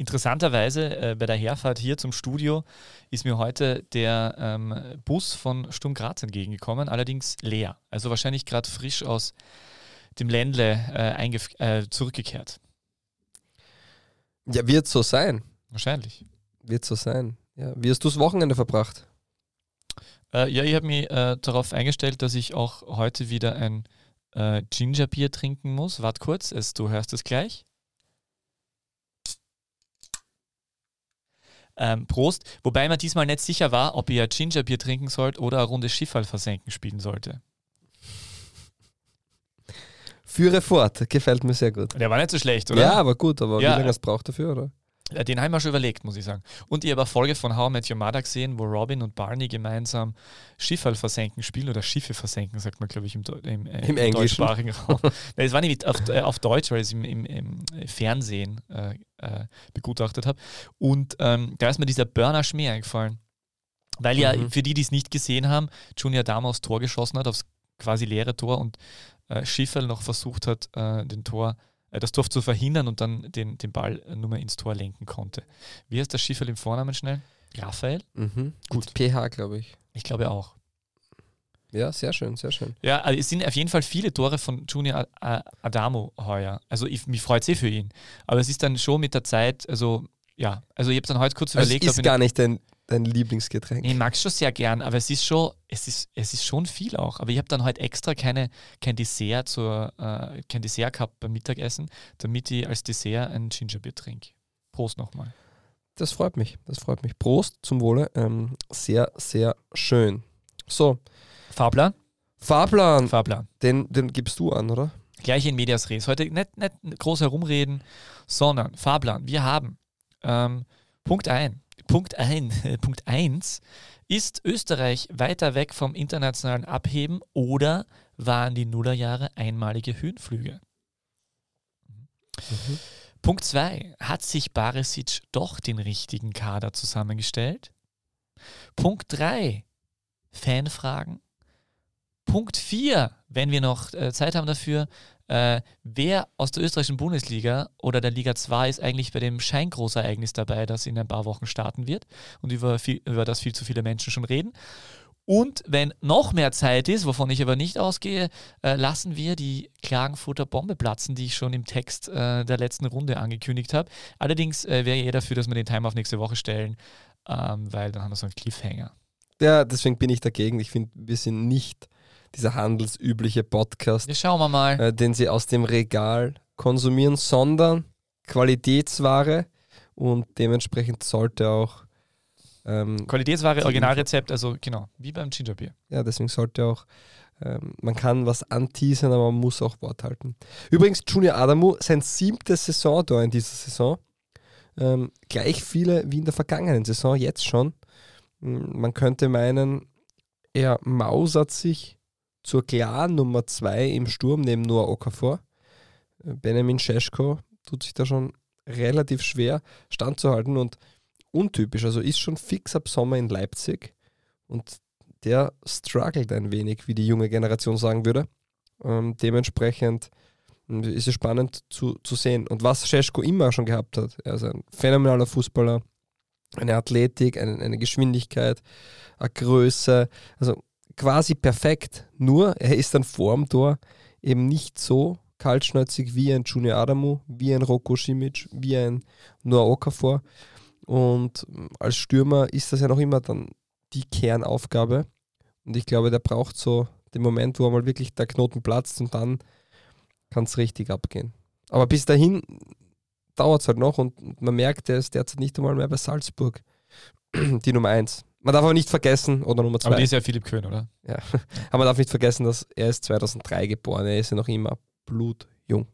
Interessanterweise bei der Herfahrt hier zum Studio ist mir heute der Bus von Sturm Graz entgegengekommen, allerdings leer. Also wahrscheinlich gerade frisch aus dem Ländle zurückgekehrt. Ja, wird so sein. Wahrscheinlich. Wird so sein. Ja. Wie hast du das Wochenende verbracht? Ja, ich habe mich darauf eingestellt, dass ich auch heute wieder ein Ginger Beer trinken muss. Warte kurz, du hörst es gleich. Prost, wobei man diesmal nicht sicher war, ob ihr Ginger Beer trinken sollt oder eine Runde Schiffe versenken spielen sollte. Führe fort, gefällt mir sehr gut. Der war nicht so schlecht, oder? Ja, aber gut, aber ja, wie lange das braucht dafür, oder? Den haben wir schon überlegt, muss ich sagen. Und ich habe eine Folge von How I Met Your Mother gesehen, wo Robin und Barney gemeinsam Schifferl versenken spielen oder Schiffe versenken, sagt man, glaube ich, im deutschsprachigen Raum. Nein, das war nicht auf Deutsch, weil ich es im Fernsehen begutachtet habe. Und da ist mir dieser Burner Schmäh eingefallen. Weil ja, für die es nicht gesehen haben, Junior Dama aufs Tor geschossen hat, aufs quasi leere Tor und Schifferl noch versucht hat, das Tor zu verhindern und dann den Ball nur mehr ins Tor lenken konnte. Wie heißt der Schifferl im Vornamen schnell? Raphael? Mhm. Gut. Mit PH, glaube ich. Ich glaube auch. Ja, sehr schön, sehr schön. Ja, also es sind auf jeden Fall viele Tore von Junior Adamo heuer. Also mich freut es für ihn. Aber es ist dann schon mit der Zeit, also ich habe dann heute kurz überlegt. Es ist gar nicht dein Lieblingsgetränk. Nee, ich mag es schon sehr gern, aber es ist schon viel auch. Aber ich habe dann heute extra kein Dessert gehabt beim Mittagessen, damit ich als Dessert ein Gingerbier trinke. Prost nochmal. Das freut mich. Prost, zum Wohle. Sehr, sehr schön. So. Fahrplan. Den gibst du an, oder? Gleich in Medias Res. Heute nicht groß herumreden, sondern Fahrplan. Wir haben Punkt 1 ist Österreich weiter weg vom internationalen Abheben oder waren die Nullerjahre einmalige Höhenflüge? Mhm. Punkt 2, hat sich Baresic doch den richtigen Kader zusammengestellt? Punkt 3, Fanfragen. Punkt 4, wenn wir noch Zeit haben dafür, wer aus der österreichischen Bundesliga oder der Liga 2 ist eigentlich bei dem Scheingroßereignis dabei, das in ein paar Wochen starten wird und über das viel zu viele Menschen schon reden. Und wenn noch mehr Zeit ist, wovon ich aber nicht ausgehe, lassen wir die Klagenfurter Bombe platzen, die ich schon im Text der letzten Runde angekündigt habe. Allerdings wäre ich eher dafür, dass wir den Timer auf nächste Woche stellen, weil dann haben wir so einen Cliffhanger. Ja, deswegen bin ich dagegen. Ich finde, wir sind nicht dieser handelsübliche Podcast, ja, schauen wir mal. Den sie aus dem Regal konsumieren, sondern Qualitätsware und dementsprechend sollte auch Qualitätsware, Originalrezept, also genau, wie beim Ginger Beer. Ja, deswegen sollte auch, man kann was anteasern, aber man muss auch Wort halten. Übrigens, Junior Adamo, sein 7. Saisontor in dieser Saison, gleich viele wie in der vergangenen Saison, jetzt schon. Man könnte meinen, er mausert sich zur klaren Nummer 2 im Sturm neben Noah Okafor. Benjamin Šeško tut sich da schon relativ schwer standzuhalten und untypisch, also ist schon fix ab Sommer in Leipzig und der struggelt ein wenig, wie die junge Generation sagen würde. Dementsprechend ist es spannend zu sehen. Und was Šeško immer schon gehabt hat, er ist ein phänomenaler Fußballer, eine Athletik, eine Geschwindigkeit, eine Größe, also quasi perfekt, nur er ist dann vorm Tor eben nicht so kaltschnäuzig wie ein Junior Adamo, wie ein Roko Simic, wie ein Noah Okafor. Und als Stürmer ist das ja noch immer dann die Kernaufgabe. Und ich glaube, der braucht so den Moment, wo mal wirklich der Knoten platzt und dann kann es richtig abgehen. Aber bis dahin dauert es halt noch und man merkt, der ist derzeit nicht einmal mehr bei Salzburg die Nummer 1. Man darf aber nicht vergessen, oder Nummer 2. Aber die ist ja Philipp Köhn, oder? Ja, aber man darf nicht vergessen, dass er ist 2003 geboren, er ist ja noch immer blutjung.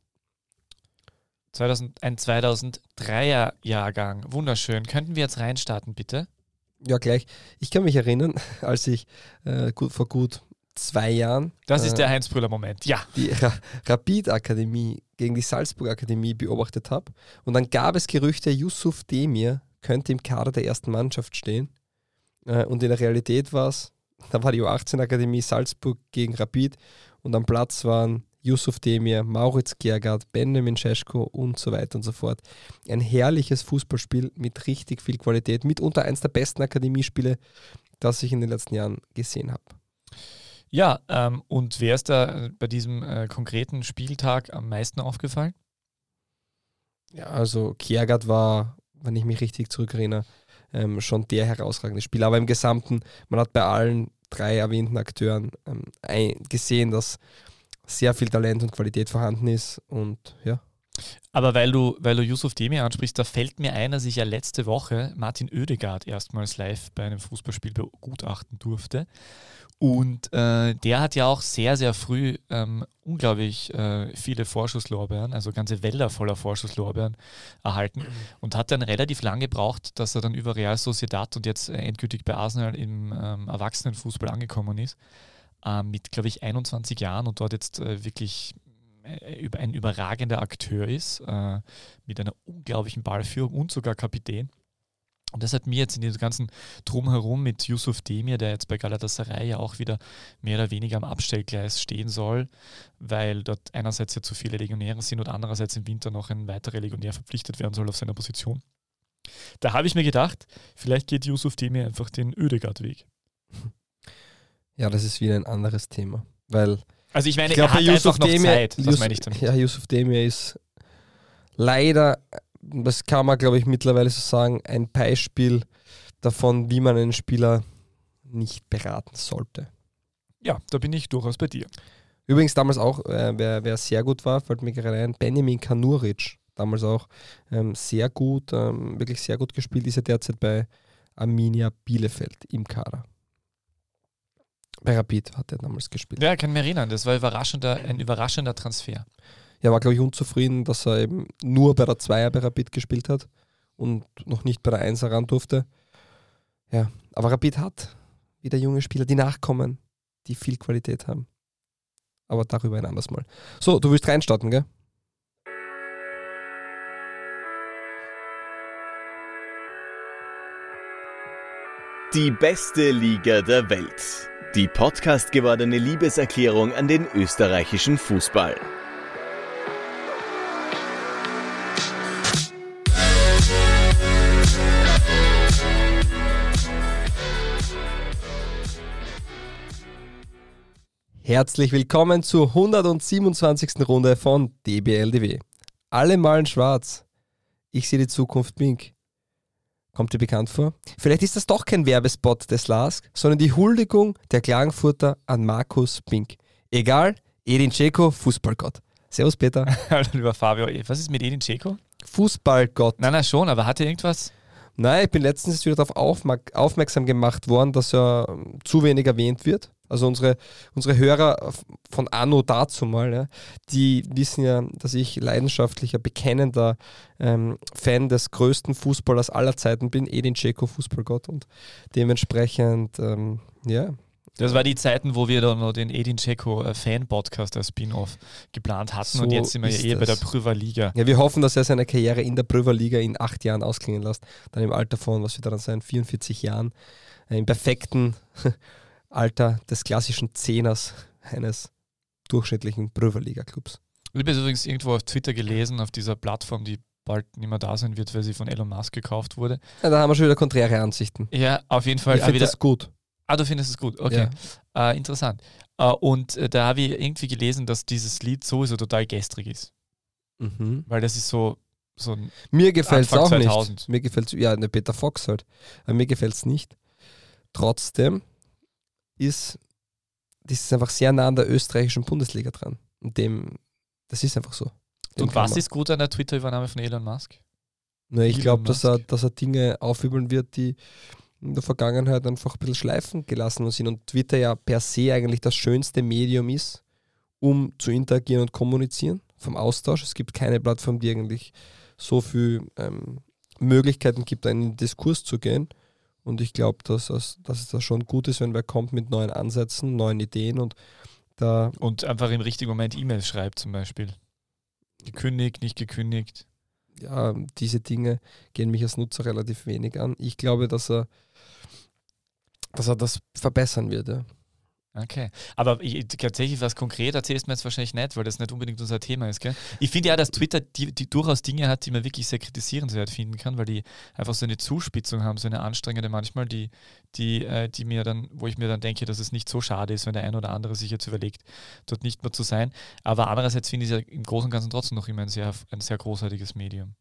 2003er Jahrgang, wunderschön. Könnten wir jetzt reinstarten, bitte? Ja, gleich. Ich kann mich erinnern, als ich vor gut 2 Jahren... Das ist der Heinz-Brüller-Moment, ja. ...die Rapid-Akademie gegen die Salzburg-Akademie beobachtet habe. Und dann gab es Gerüchte, Yusuf Demir könnte im Kader der ersten Mannschaft stehen. Und in der Realität war es, da war die U18-Akademie Salzburg gegen Rapid und am Platz waren Yusuf Demir, Mauritz Gergard, Benjamin Cesko und so weiter und so fort. Ein herrliches Fußballspiel mit richtig viel Qualität, mitunter eines der besten Akademiespiele, das ich in den letzten Jahren gesehen habe. Ja, und wer ist da bei diesem konkreten Spieltag am meisten aufgefallen? Ja, also Kiergard war, wenn ich mich richtig zurückerinnere, schon der herausragende Spieler. Aber im Gesamten, man hat bei allen drei erwähnten Akteuren gesehen, dass sehr viel Talent und Qualität vorhanden ist. Und ja. Aber weil du Yusuf Demir ansprichst, da fällt mir ein, dass ich ja letzte Woche Martin Oedegaard erstmals live bei einem Fußballspiel begutachten durfte. Und der hat ja auch sehr, sehr früh unglaublich viele Vorschusslorbeeren, also ganze Wälder voller Vorschusslorbeeren erhalten und hat dann relativ lang gebraucht, dass er dann über Real Sociedad und jetzt endgültig bei Arsenal im Erwachsenenfußball angekommen ist, mit, glaube ich, 21 Jahren und dort jetzt wirklich ein überragender Akteur ist, mit einer unglaublichen Ballführung und sogar Kapitän. Und das hat mir jetzt in diesem ganzen Drumherum mit Yusuf Demir, der jetzt bei Galatasaray ja auch wieder mehr oder weniger am Abstellgleis stehen soll, weil dort einerseits ja zu viele Legionäre sind und andererseits im Winter noch ein weiterer Legionär verpflichtet werden soll auf seiner Position. Da habe ich mir gedacht, vielleicht geht Yusuf Demir einfach den Oedegaard-Weg. Ja, das ist wieder ein anderes Thema, weil... Also ich meine, ich glaub, er hat einfach noch Zeit, das meine ich damit. Ja, Yusuf Demir ist leider... Das kann man, glaube ich, mittlerweile so sagen, ein Beispiel davon, wie man einen Spieler nicht beraten sollte. Ja, da bin ich durchaus bei dir. Übrigens damals auch, wer sehr gut war, fällt mir gerade ein, Benjamin Kanuric, damals auch sehr gut, wirklich sehr gut gespielt, ist er derzeit bei Arminia Bielefeld im Kader. Bei Rapid hat er damals gespielt. Ja, kann mich erinnern, das war ein überraschender Transfer. Er war, glaube ich, unzufrieden, dass er eben nur bei der Zweier bei Rapid gespielt hat und noch nicht bei der Einser ran durfte. Ja, aber Rapid hat wieder junge Spieler, die nachkommen, die viel Qualität haben. Aber darüber ein anderes Mal. So, du willst reinstarten, gell? Die beste Liga der Welt. Die Podcast gewordene Liebeserklärung an den österreichischen Fußball. Herzlich willkommen zur 127. Runde von DBLDW. Alle malen schwarz. Ich sehe die Zukunft pink. Kommt dir bekannt vor? Vielleicht ist das doch kein Werbespot des LASK, sondern die Huldigung der Klagenfurter an Markus Pink. Egal, Edin Dzeko, Fußballgott. Servus Peter. Hallo lieber Fabio. Was ist mit Edin Dzeko? Fußballgott. Nein, schon, aber hat er irgendwas... Nein, ich bin letztens wieder darauf aufmerksam gemacht worden, dass er zu wenig erwähnt wird. Also unsere Hörer von anno dazu mal, ja, die wissen ja, dass ich leidenschaftlicher, bekennender Fan des größten Fußballers aller Zeiten bin, Edin Dzeko, Fußballgott. Und dementsprechend, ja... Das war die Zeiten, wo wir dann noch den Edin Dzeko Fan-Podcast als Spin-Off geplant hatten so und jetzt sind wir ja bei der Prüva-Liga. Ja, wir hoffen, dass er seine Karriere in der Prüva-Liga in 8 Jahren ausklingen lässt. Dann im Alter von, was wird er dann sein, 44 Jahren, im perfekten Alter des klassischen Zehners eines durchschnittlichen Prüva-Liga-Clubs. Ich habe übrigens irgendwo auf Twitter gelesen, auf dieser Plattform, die bald nicht mehr da sein wird, weil sie von Elon Musk gekauft wurde. Ja, da haben wir schon wieder konträre Ansichten. Ja, auf jeden Fall. Ich finde das gut. Ah, du findest es gut, okay. Ja. Interessant. Und da habe ich irgendwie gelesen, dass dieses Lied sowieso total gestrig ist. Mhm. Weil das ist so ein mir gefällt es auch 2000. Nicht. Mir gefällt es, ja, ne, Peter Fox halt. Aber mir gefällt es nicht. Trotzdem ist einfach sehr nah an der österreichischen Bundesliga dran. Und das ist einfach so. Und was ist gut an der Twitter-Übernahme von Elon Musk? Na, ich glaube, dass er Dinge aufübeln wird, die in der Vergangenheit einfach ein bisschen schleifen gelassen sind und Twitter ja per se eigentlich das schönste Medium ist, um zu interagieren und kommunizieren vom Austausch. Es gibt keine Plattform, die eigentlich so viele Möglichkeiten gibt, einen Diskurs zu gehen und ich glaube, dass es da schon gut ist, wenn wer kommt mit neuen Ansätzen, neuen Ideen und einfach im richtigen Moment E-Mails schreibt zum Beispiel. Gekündigt, nicht gekündigt. Ja, diese Dinge gehen mich als Nutzer relativ wenig an. Ich glaube, dass er das verbessern wird. Ja. Okay, aber tatsächlich was konkret erzählst du mir jetzt wahrscheinlich nicht, weil das nicht unbedingt unser Thema ist, gell? Ich finde ja, dass Twitter die durchaus Dinge hat, die man wirklich sehr kritisierenswert finden kann, weil die einfach so eine Zuspitzung haben, so eine anstrengende manchmal, die mir dann, wo ich mir dann denke, dass es nicht so schade ist, wenn der ein oder andere sich jetzt überlegt, dort nicht mehr zu sein. Aber andererseits finde ich es ja im Großen und Ganzen trotzdem noch immer ein sehr großartiges Medium.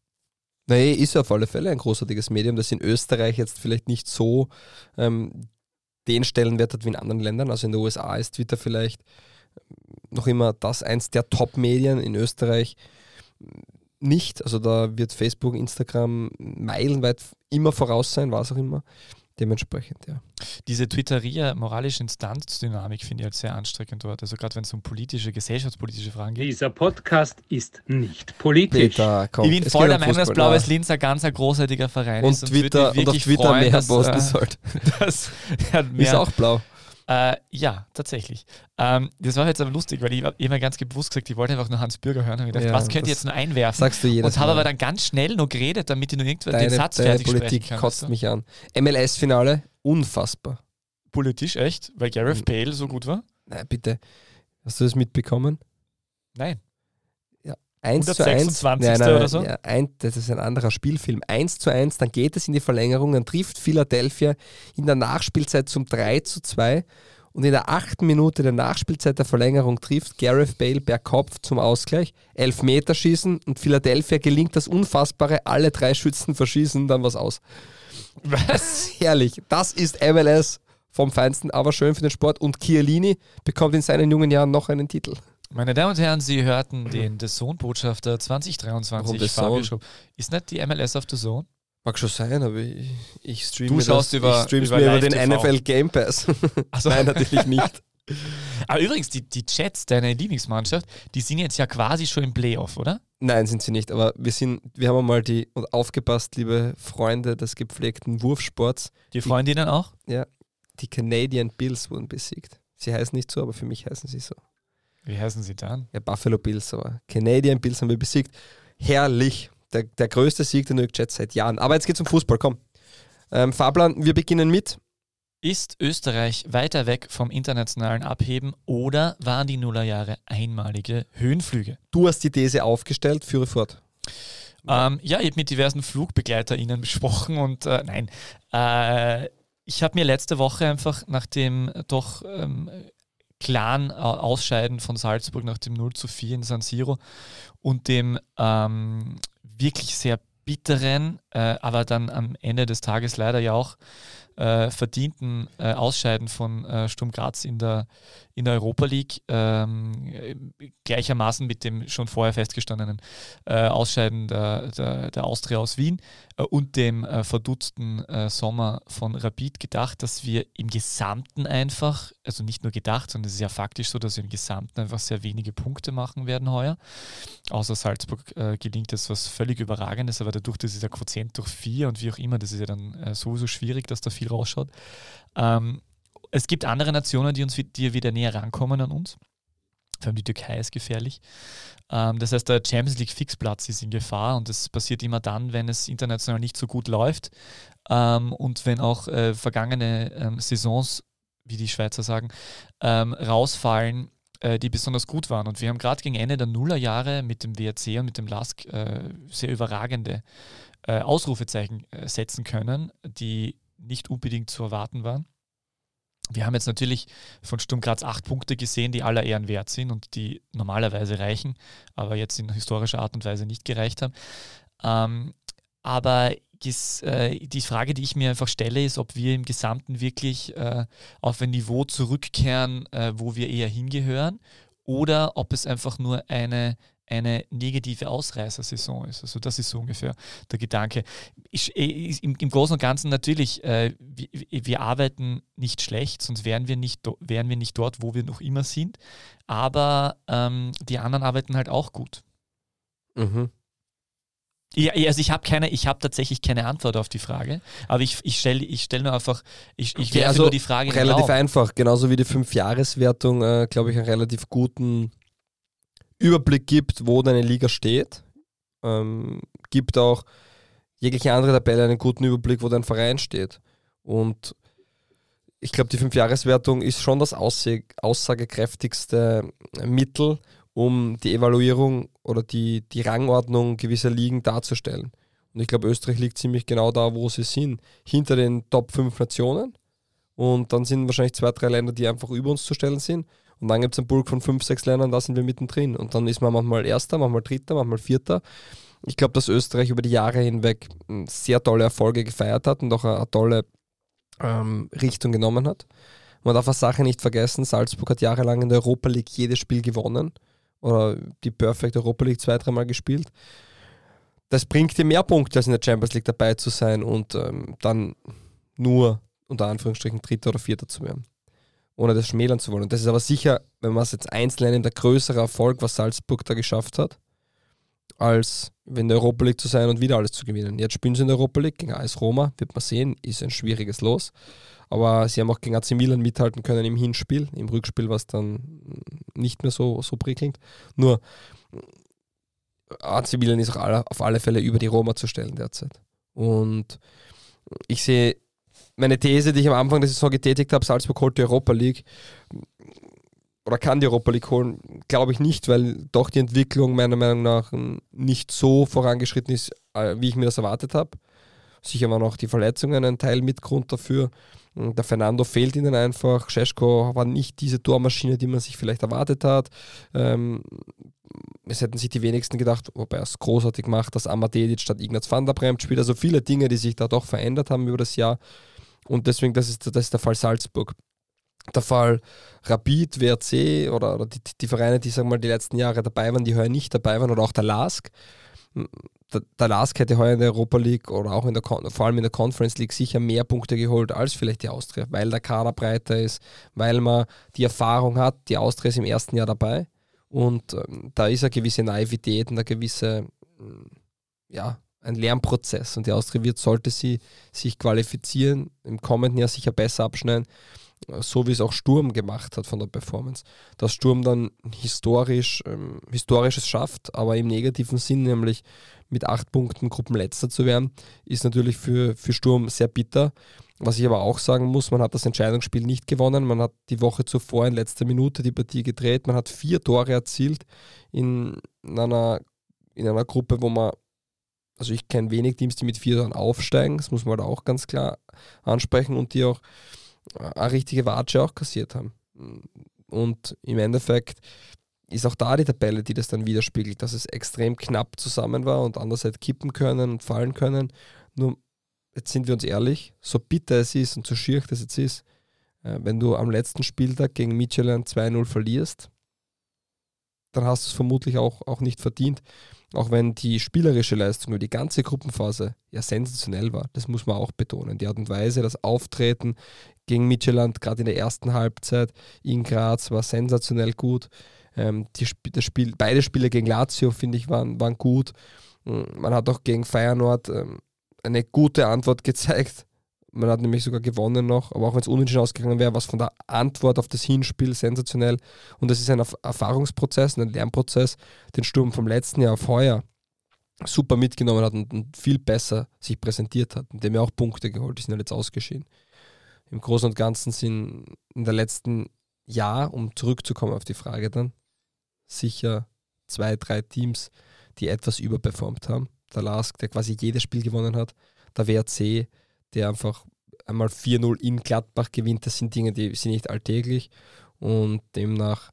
Nee, ist auf alle Fälle ein großartiges Medium, das in Österreich jetzt vielleicht nicht so den Stellenwert hat wie in anderen Ländern. Also in den USA ist Twitter vielleicht noch immer das eins der Top-Medien, in Österreich nicht. Also da wird Facebook, Instagram meilenweit immer voraus sein, was auch immer. Dementsprechend, ja. Diese Twitteria moralische Instanzdynamik finde ich halt sehr anstrengend dort. Also gerade wenn es um politische, gesellschaftspolitische Fragen geht. Dieser Podcast ist nicht politisch. Peter, komm, ich bin voll der Meinung, dass Blau-Weiß Linz ein großartiger Verein ist. Und Twitter, und auf Twitter freuen, mehr dass, posten sollte. Ist auch blau. Ja, tatsächlich. Das war jetzt aber lustig, weil ich immer ganz bewusst gesagt, ich wollte einfach nur Hans Bürger hören. Und ich dachte, ja, was könnt ihr jetzt nur einwerfen? Sagst du jedes Mal. Und habe aber dann ganz schnell noch geredet, damit ich nur irgendwann den Satz fertig sprechen kann. Deine Politik kotzt mich an. MLS-Finale, unfassbar. Politisch, echt? Weil Gareth Bale so gut war? Nein, bitte. Hast du das mitbekommen? Nein. Ja, 1:1. Oder so? Ja, das ist ein anderer Spielfilm. 1:1, dann geht es in die Verlängerung, dann trifft Philadelphia in der Nachspielzeit zum 3:2 und in der 8. Minute der Nachspielzeit der Verlängerung trifft Gareth Bale per Kopf zum Ausgleich, Elfmeterschießen und Philadelphia gelingt das Unfassbare, alle 3 Schützen verschießen, dann war's aus. Was? Herrlich. Das ist MLS vom Feinsten, aber schön für den Sport. Und Chiellini bekommt in seinen jungen Jahren noch einen Titel. Meine Damen und Herren, Sie hörten den DAZN-Botschafter 2023, Fabio Schrupp. Ist nicht die MLS auf DAZN? Mag schon sein, aber ich streame über den TV. NFL Game Pass. Also. Nein, natürlich nicht. Aber übrigens, die Jets, deine Lieblingsmannschaft, die sind jetzt ja quasi schon im Playoff, oder? Nein, sind sie nicht, aber wir haben einmal und aufgepasst, liebe Freunde des gepflegten Wurfsports. Die Freundinnen auch? Ja, die Canadian Bills wurden besiegt. Sie heißen nicht so, aber für mich heißen sie so. Wie heißen sie dann? Ja, Buffalo Bills, aber Canadian Bills haben wir besiegt. Herrlich. Der größte Sieg der New York Jets seit Jahren. Aber jetzt geht's um Fußball, komm. Fabian, wir beginnen mit... Ist Österreich weiter weg vom internationalen Abheben oder waren die Nullerjahre einmalige Höhenflüge? Du hast die These aufgestellt, führe fort. Ja, ich habe mit diversen FlugbegleiterInnen besprochen und ich habe mir letzte Woche einfach nach dem doch... klaren Ausscheiden von Salzburg nach dem 0:4 in San Siro und dem wirklich sehr bitteren, aber dann am Ende des Tages leider ja auch verdienten Ausscheiden von Sturm Graz in der Europa League, gleichermaßen mit dem schon vorher festgestandenen Ausscheiden der Austria aus Wien und dem verdutzten Sommer von Rapid gedacht, dass wir im Gesamten einfach, also nicht nur gedacht, sondern es ist ja faktisch so, dass wir im Gesamten einfach sehr wenige Punkte machen werden heuer. Außer Salzburg gelingt das was völlig Überragendes, aber dadurch, dass dieser Quotient durch 4 und wie auch immer, das ist ja dann sowieso schwierig, dass da viel rausschaut. Es gibt andere Nationen, die wieder näher rankommen an uns. Vor allem die Türkei ist gefährlich. Das heißt, der Champions League Fixplatz ist in Gefahr und das passiert immer dann, wenn es international nicht so gut läuft und wenn auch vergangene Saisons, wie die Schweizer sagen, rausfallen, die besonders gut waren. Und wir haben gerade gegen Ende der Nullerjahre mit dem WAC und mit dem LASK sehr überragende Ausrufezeichen setzen können, die nicht unbedingt zu erwarten waren. Wir haben jetzt natürlich von Sturm Graz 8 Punkte gesehen, die aller Ehren wert sind und die normalerweise reichen, aber jetzt in historischer Art und Weise nicht gereicht haben. Aber die Frage, die ich mir einfach stelle, ist, ob wir im Gesamten wirklich auf ein Niveau zurückkehren, wo wir eher hingehören, oder ob es einfach nur eine negative Ausreißersaison ist. Also das ist so ungefähr der Gedanke. Im Großen und Ganzen natürlich, wir arbeiten nicht schlecht, sonst wären wir nicht dort, wo wir noch immer sind. Aber die anderen arbeiten halt auch gut. Mhm. Ja, also ich habe tatsächlich keine Antwort auf die Frage, aber ich stelle nur einfach, ich werfe nur die Frage in den Raum. Relativ einfach, genauso wie die 5-Jahres-Wertung, glaube ich, einen relativ guten Überblick gibt, wo deine Liga steht. Gibt auch jegliche andere Tabelle einen guten Überblick, wo dein Verein steht. Und ich glaube, die 5-Jahres-Wertung ist schon das aussagekräftigste Mittel, um die Evaluierung oder die Rangordnung gewisser Ligen darzustellen. Und ich glaube, Österreich liegt ziemlich genau da, wo sie sind, hinter den Top 5 Nationen. Und dann sind wahrscheinlich 2-3 Länder, die einfach über uns zu stellen sind. Und dann gibt es einen Burg von 5-6 Ländern, da sind wir mittendrin. Und dann ist man manchmal Erster, manchmal Dritter, manchmal Vierter. Ich glaube, dass Österreich über die Jahre hinweg sehr tolle Erfolge gefeiert hat und auch eine tolle Richtung genommen hat. Man darf eine Sache nicht vergessen, Salzburg hat jahrelang in der Europa League jedes Spiel gewonnen oder die Perfect Europa League 2-3 Mal gespielt. Das bringt dir mehr Punkte, als in der Champions League dabei zu sein und dann nur unter Anführungsstrichen Dritter oder Vierter zu werden, ohne das schmälern zu wollen. Und das ist aber sicher, wenn man es jetzt einzeln nimmt, der größere Erfolg, was Salzburg da geschafft hat, als in der Europa League zu sein und wieder alles zu gewinnen. Jetzt spielen sie in der Europa League gegen AS Roma, wird man sehen, ist ein schwieriges Los. Aber sie haben auch gegen AC Milan mithalten können im Hinspiel, im Rückspiel war es dann nicht mehr so prickelnd. Nur AC Milan ist auch auf alle Fälle über die Roma zu stellen derzeit. Und ich sehe meine These, die ich am Anfang der Saison getätigt habe, Salzburg holt die Europa League oder kann die Europa League holen, glaube ich nicht, weil doch die Entwicklung meiner Meinung nach nicht so vorangeschritten ist, wie ich mir das erwartet habe. Sicher waren auch die Verletzungen ein Teil Mitgrund dafür. Der Fernando fehlt ihnen einfach. Šeško war nicht diese Tormaschine, die man sich vielleicht erwartet hat. Es hätten sich die wenigsten gedacht, wobei er es großartig macht, dass Amadedic statt Ignaz van der Bremt spielt. Also viele Dinge, die sich da doch verändert haben über das Jahr. Und deswegen, das ist der Fall Salzburg. Der Fall Rapid, WRC oder die Vereine, die sagen wir mal die letzten Jahre dabei waren, die heuer nicht dabei waren, oder auch der LASK. Der LASK hätte heuer in der Europa League oder auch vor allem in der Conference League sicher mehr Punkte geholt als vielleicht die Austria, weil der Kader breiter ist, weil man die Erfahrung hat, die Austria ist im ersten Jahr dabei und da ist eine gewisse Naivität und eine gewisse, ein Lernprozess und die Austria sollte sie sich qualifizieren, im kommenden Jahr sicher besser abschneiden, so wie es auch Sturm gemacht hat von der Performance. Dass Sturm dann Historisches schafft, aber im negativen Sinn, nämlich mit 8 Punkten Gruppenletzter zu werden, ist natürlich für Sturm sehr bitter. Was ich aber auch sagen muss, man hat das Entscheidungsspiel nicht gewonnen, man hat die Woche zuvor in letzter Minute die Partie gedreht, man hat 4 Tore erzielt in einer Gruppe, wo man, also ich kenne wenig Teams, die mit 4 Toren aufsteigen, das muss man halt auch ganz klar ansprechen und die auch eine richtige Watsche auch kassiert haben. Und im Endeffekt ist auch da die Tabelle, die das dann widerspiegelt, dass es extrem knapp zusammen war und andererseits kippen können und fallen können. Nur, jetzt sind wir uns ehrlich, so bitter es ist und so schier das jetzt ist, wenn du am letzten Spieltag gegen Midtjylland 2-0 verlierst, dann hast du es vermutlich auch nicht verdient, auch wenn die spielerische Leistung über die ganze Gruppenphase ja sensationell war. Das muss man auch betonen. Die Art und Weise, das Auftreten gegen Midtjylland, gerade in der ersten Halbzeit in Graz, war sensationell gut. Beide Spiele gegen Lazio, finde ich, waren gut. Man hat auch gegen Feyenoord eine gute Antwort gezeigt. Man hat nämlich sogar gewonnen noch, aber auch wenn es unentschieden ausgegangen wäre, war es von der Antwort auf das Hinspiel sensationell. Und das ist ein Erfahrungsprozess, ein Lernprozess, den Sturm vom letzten Jahr auf heuer super mitgenommen hat und viel besser sich präsentiert hat, indem er auch Punkte geholt. Die sind halt jetzt ausgeschieden. Im Großen und Ganzen sind in der letzten Jahr, um zurückzukommen auf die Frage dann, sicher 2-3 Teams, die etwas überperformt haben. Der LASK, der quasi jedes Spiel gewonnen hat, der WRC, der einfach einmal 4-0 in Gladbach gewinnt, das sind Dinge, die sind nicht alltäglich und demnach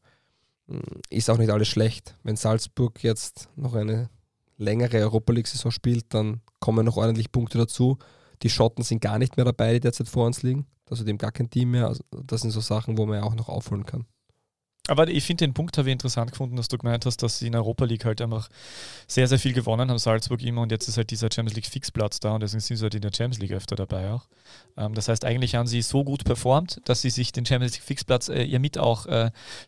ist auch nicht alles schlecht. Wenn Salzburg jetzt noch eine längere Europa-League-Saison spielt, dann kommen noch ordentlich Punkte dazu. Die Schotten sind gar nicht mehr dabei, die derzeit vor uns liegen, also dem gar kein Team mehr. Also das sind so Sachen, wo man ja auch noch aufholen kann. Aber ich finde den Punkt, habe ich interessant gefunden, dass du gemeint hast, dass sie in der Europa League halt einfach sehr, sehr viel gewonnen haben, Salzburg immer, und jetzt ist halt dieser Champions League Fixplatz da und deswegen sind sie halt in der Champions League öfter dabei auch. Das heißt, eigentlich haben sie so gut performt, dass sie sich den Champions League Fixplatz auch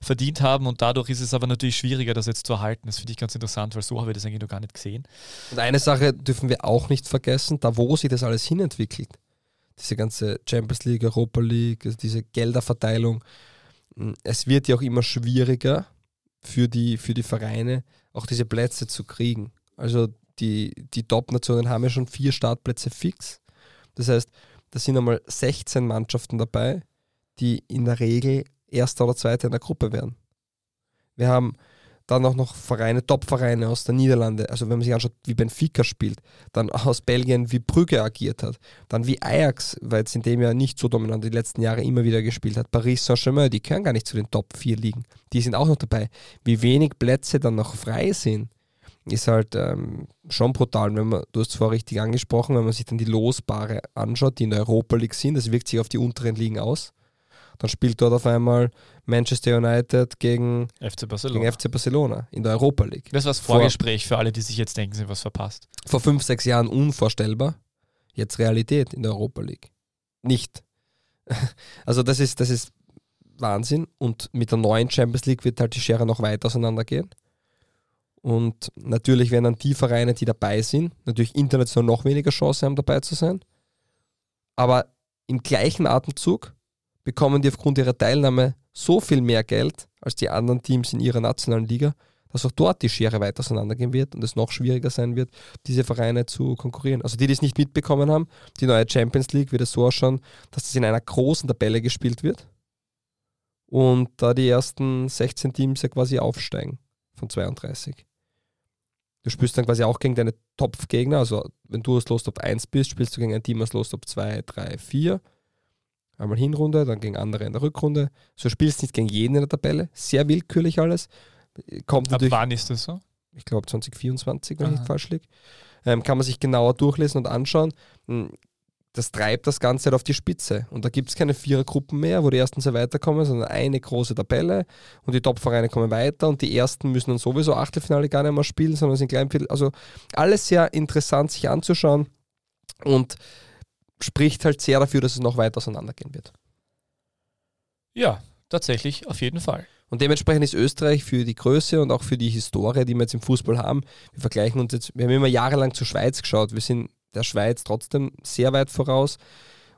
verdient haben und dadurch ist es aber natürlich schwieriger, das jetzt zu erhalten. Das finde ich ganz interessant, weil so habe ich das eigentlich noch gar nicht gesehen. Und eine Sache dürfen wir auch nicht vergessen, da wo sich das alles hinentwickelt, diese ganze Champions League, Europa League, also diese Gelderverteilung, es wird ja auch immer schwieriger für die Vereine, auch diese Plätze zu kriegen. Also die Top-Nationen haben ja schon 4 Startplätze fix. Das heißt, da sind einmal 16 Mannschaften dabei, die in der Regel Erster oder Zweiter in der Gruppe werden. Wir haben dann auch noch Vereine, Top-Vereine aus den Niederlanden. Also wenn man sich anschaut, wie Benfica spielt, dann aus Belgien, wie Brügge agiert hat, dann wie Ajax, weil es in dem Jahr nicht so dominant die letzten Jahre immer wieder gespielt hat. Paris Saint-Germain, die gehören gar nicht zu den Top 4 Ligen. Die sind auch noch dabei. Wie wenig Plätze dann noch frei sind, ist halt schon brutal. Wenn man, du hast es vorher richtig angesprochen, wenn man sich dann die Losbare anschaut, die in der Europa League sind, das wirkt sich auf die unteren Ligen aus. Dann spielt dort auf einmal Manchester United gegen FC Barcelona in der Europa League. Das war das Vorgespräch für alle, die sich jetzt denken, sie haben was verpasst. Vor 5-6 Jahren unvorstellbar, jetzt Realität in der Europa League. Nicht. Also das ist Wahnsinn, und mit der neuen Champions League wird halt die Schere noch weit auseinandergehen. Und natürlich werden dann die Vereine, die dabei sind, natürlich international noch weniger Chance haben, dabei zu sein. Aber im gleichen Atemzug bekommen die aufgrund ihrer Teilnahme so viel mehr Geld als die anderen Teams in ihrer nationalen Liga, dass auch dort die Schere weit auseinandergehen wird und es noch schwieriger sein wird, diese Vereine zu konkurrieren. Also die, die es nicht mitbekommen haben, die neue Champions League wird es so ausschauen, dass das in einer großen Tabelle gespielt wird und da die ersten 16 Teams ja quasi aufsteigen von 32. Du spielst dann quasi auch gegen deine Top-Gegner, also wenn du aus Lostop 1 bist, spielst du gegen ein Team aus Lostop 2, 3, 4, einmal Hinrunde, dann gegen andere in der Rückrunde. So spielst du nicht gegen jeden in der Tabelle. Sehr willkürlich alles. Kommt natürlich, ab wann ist das so? Ich glaube 2024, wenn ich nicht falsch liege. Kann man sich genauer durchlesen und anschauen. Das treibt das Ganze halt auf die Spitze. Und da gibt es keine Vierergruppen mehr, wo die Ersten so weiterkommen, sondern eine große Tabelle und die Top-Vereine kommen weiter und die Ersten müssen dann sowieso Achtelfinale gar nicht mehr spielen, sondern sind klein. Also alles sehr interessant sich anzuschauen und spricht halt sehr dafür, dass es noch weiter auseinandergehen wird. Ja, tatsächlich, auf jeden Fall. Und dementsprechend ist Österreich für die Größe und auch für die Historie, die wir jetzt im Fußball haben, wir vergleichen uns jetzt, wir haben immer jahrelang zur Schweiz geschaut, wir sind der Schweiz trotzdem sehr weit voraus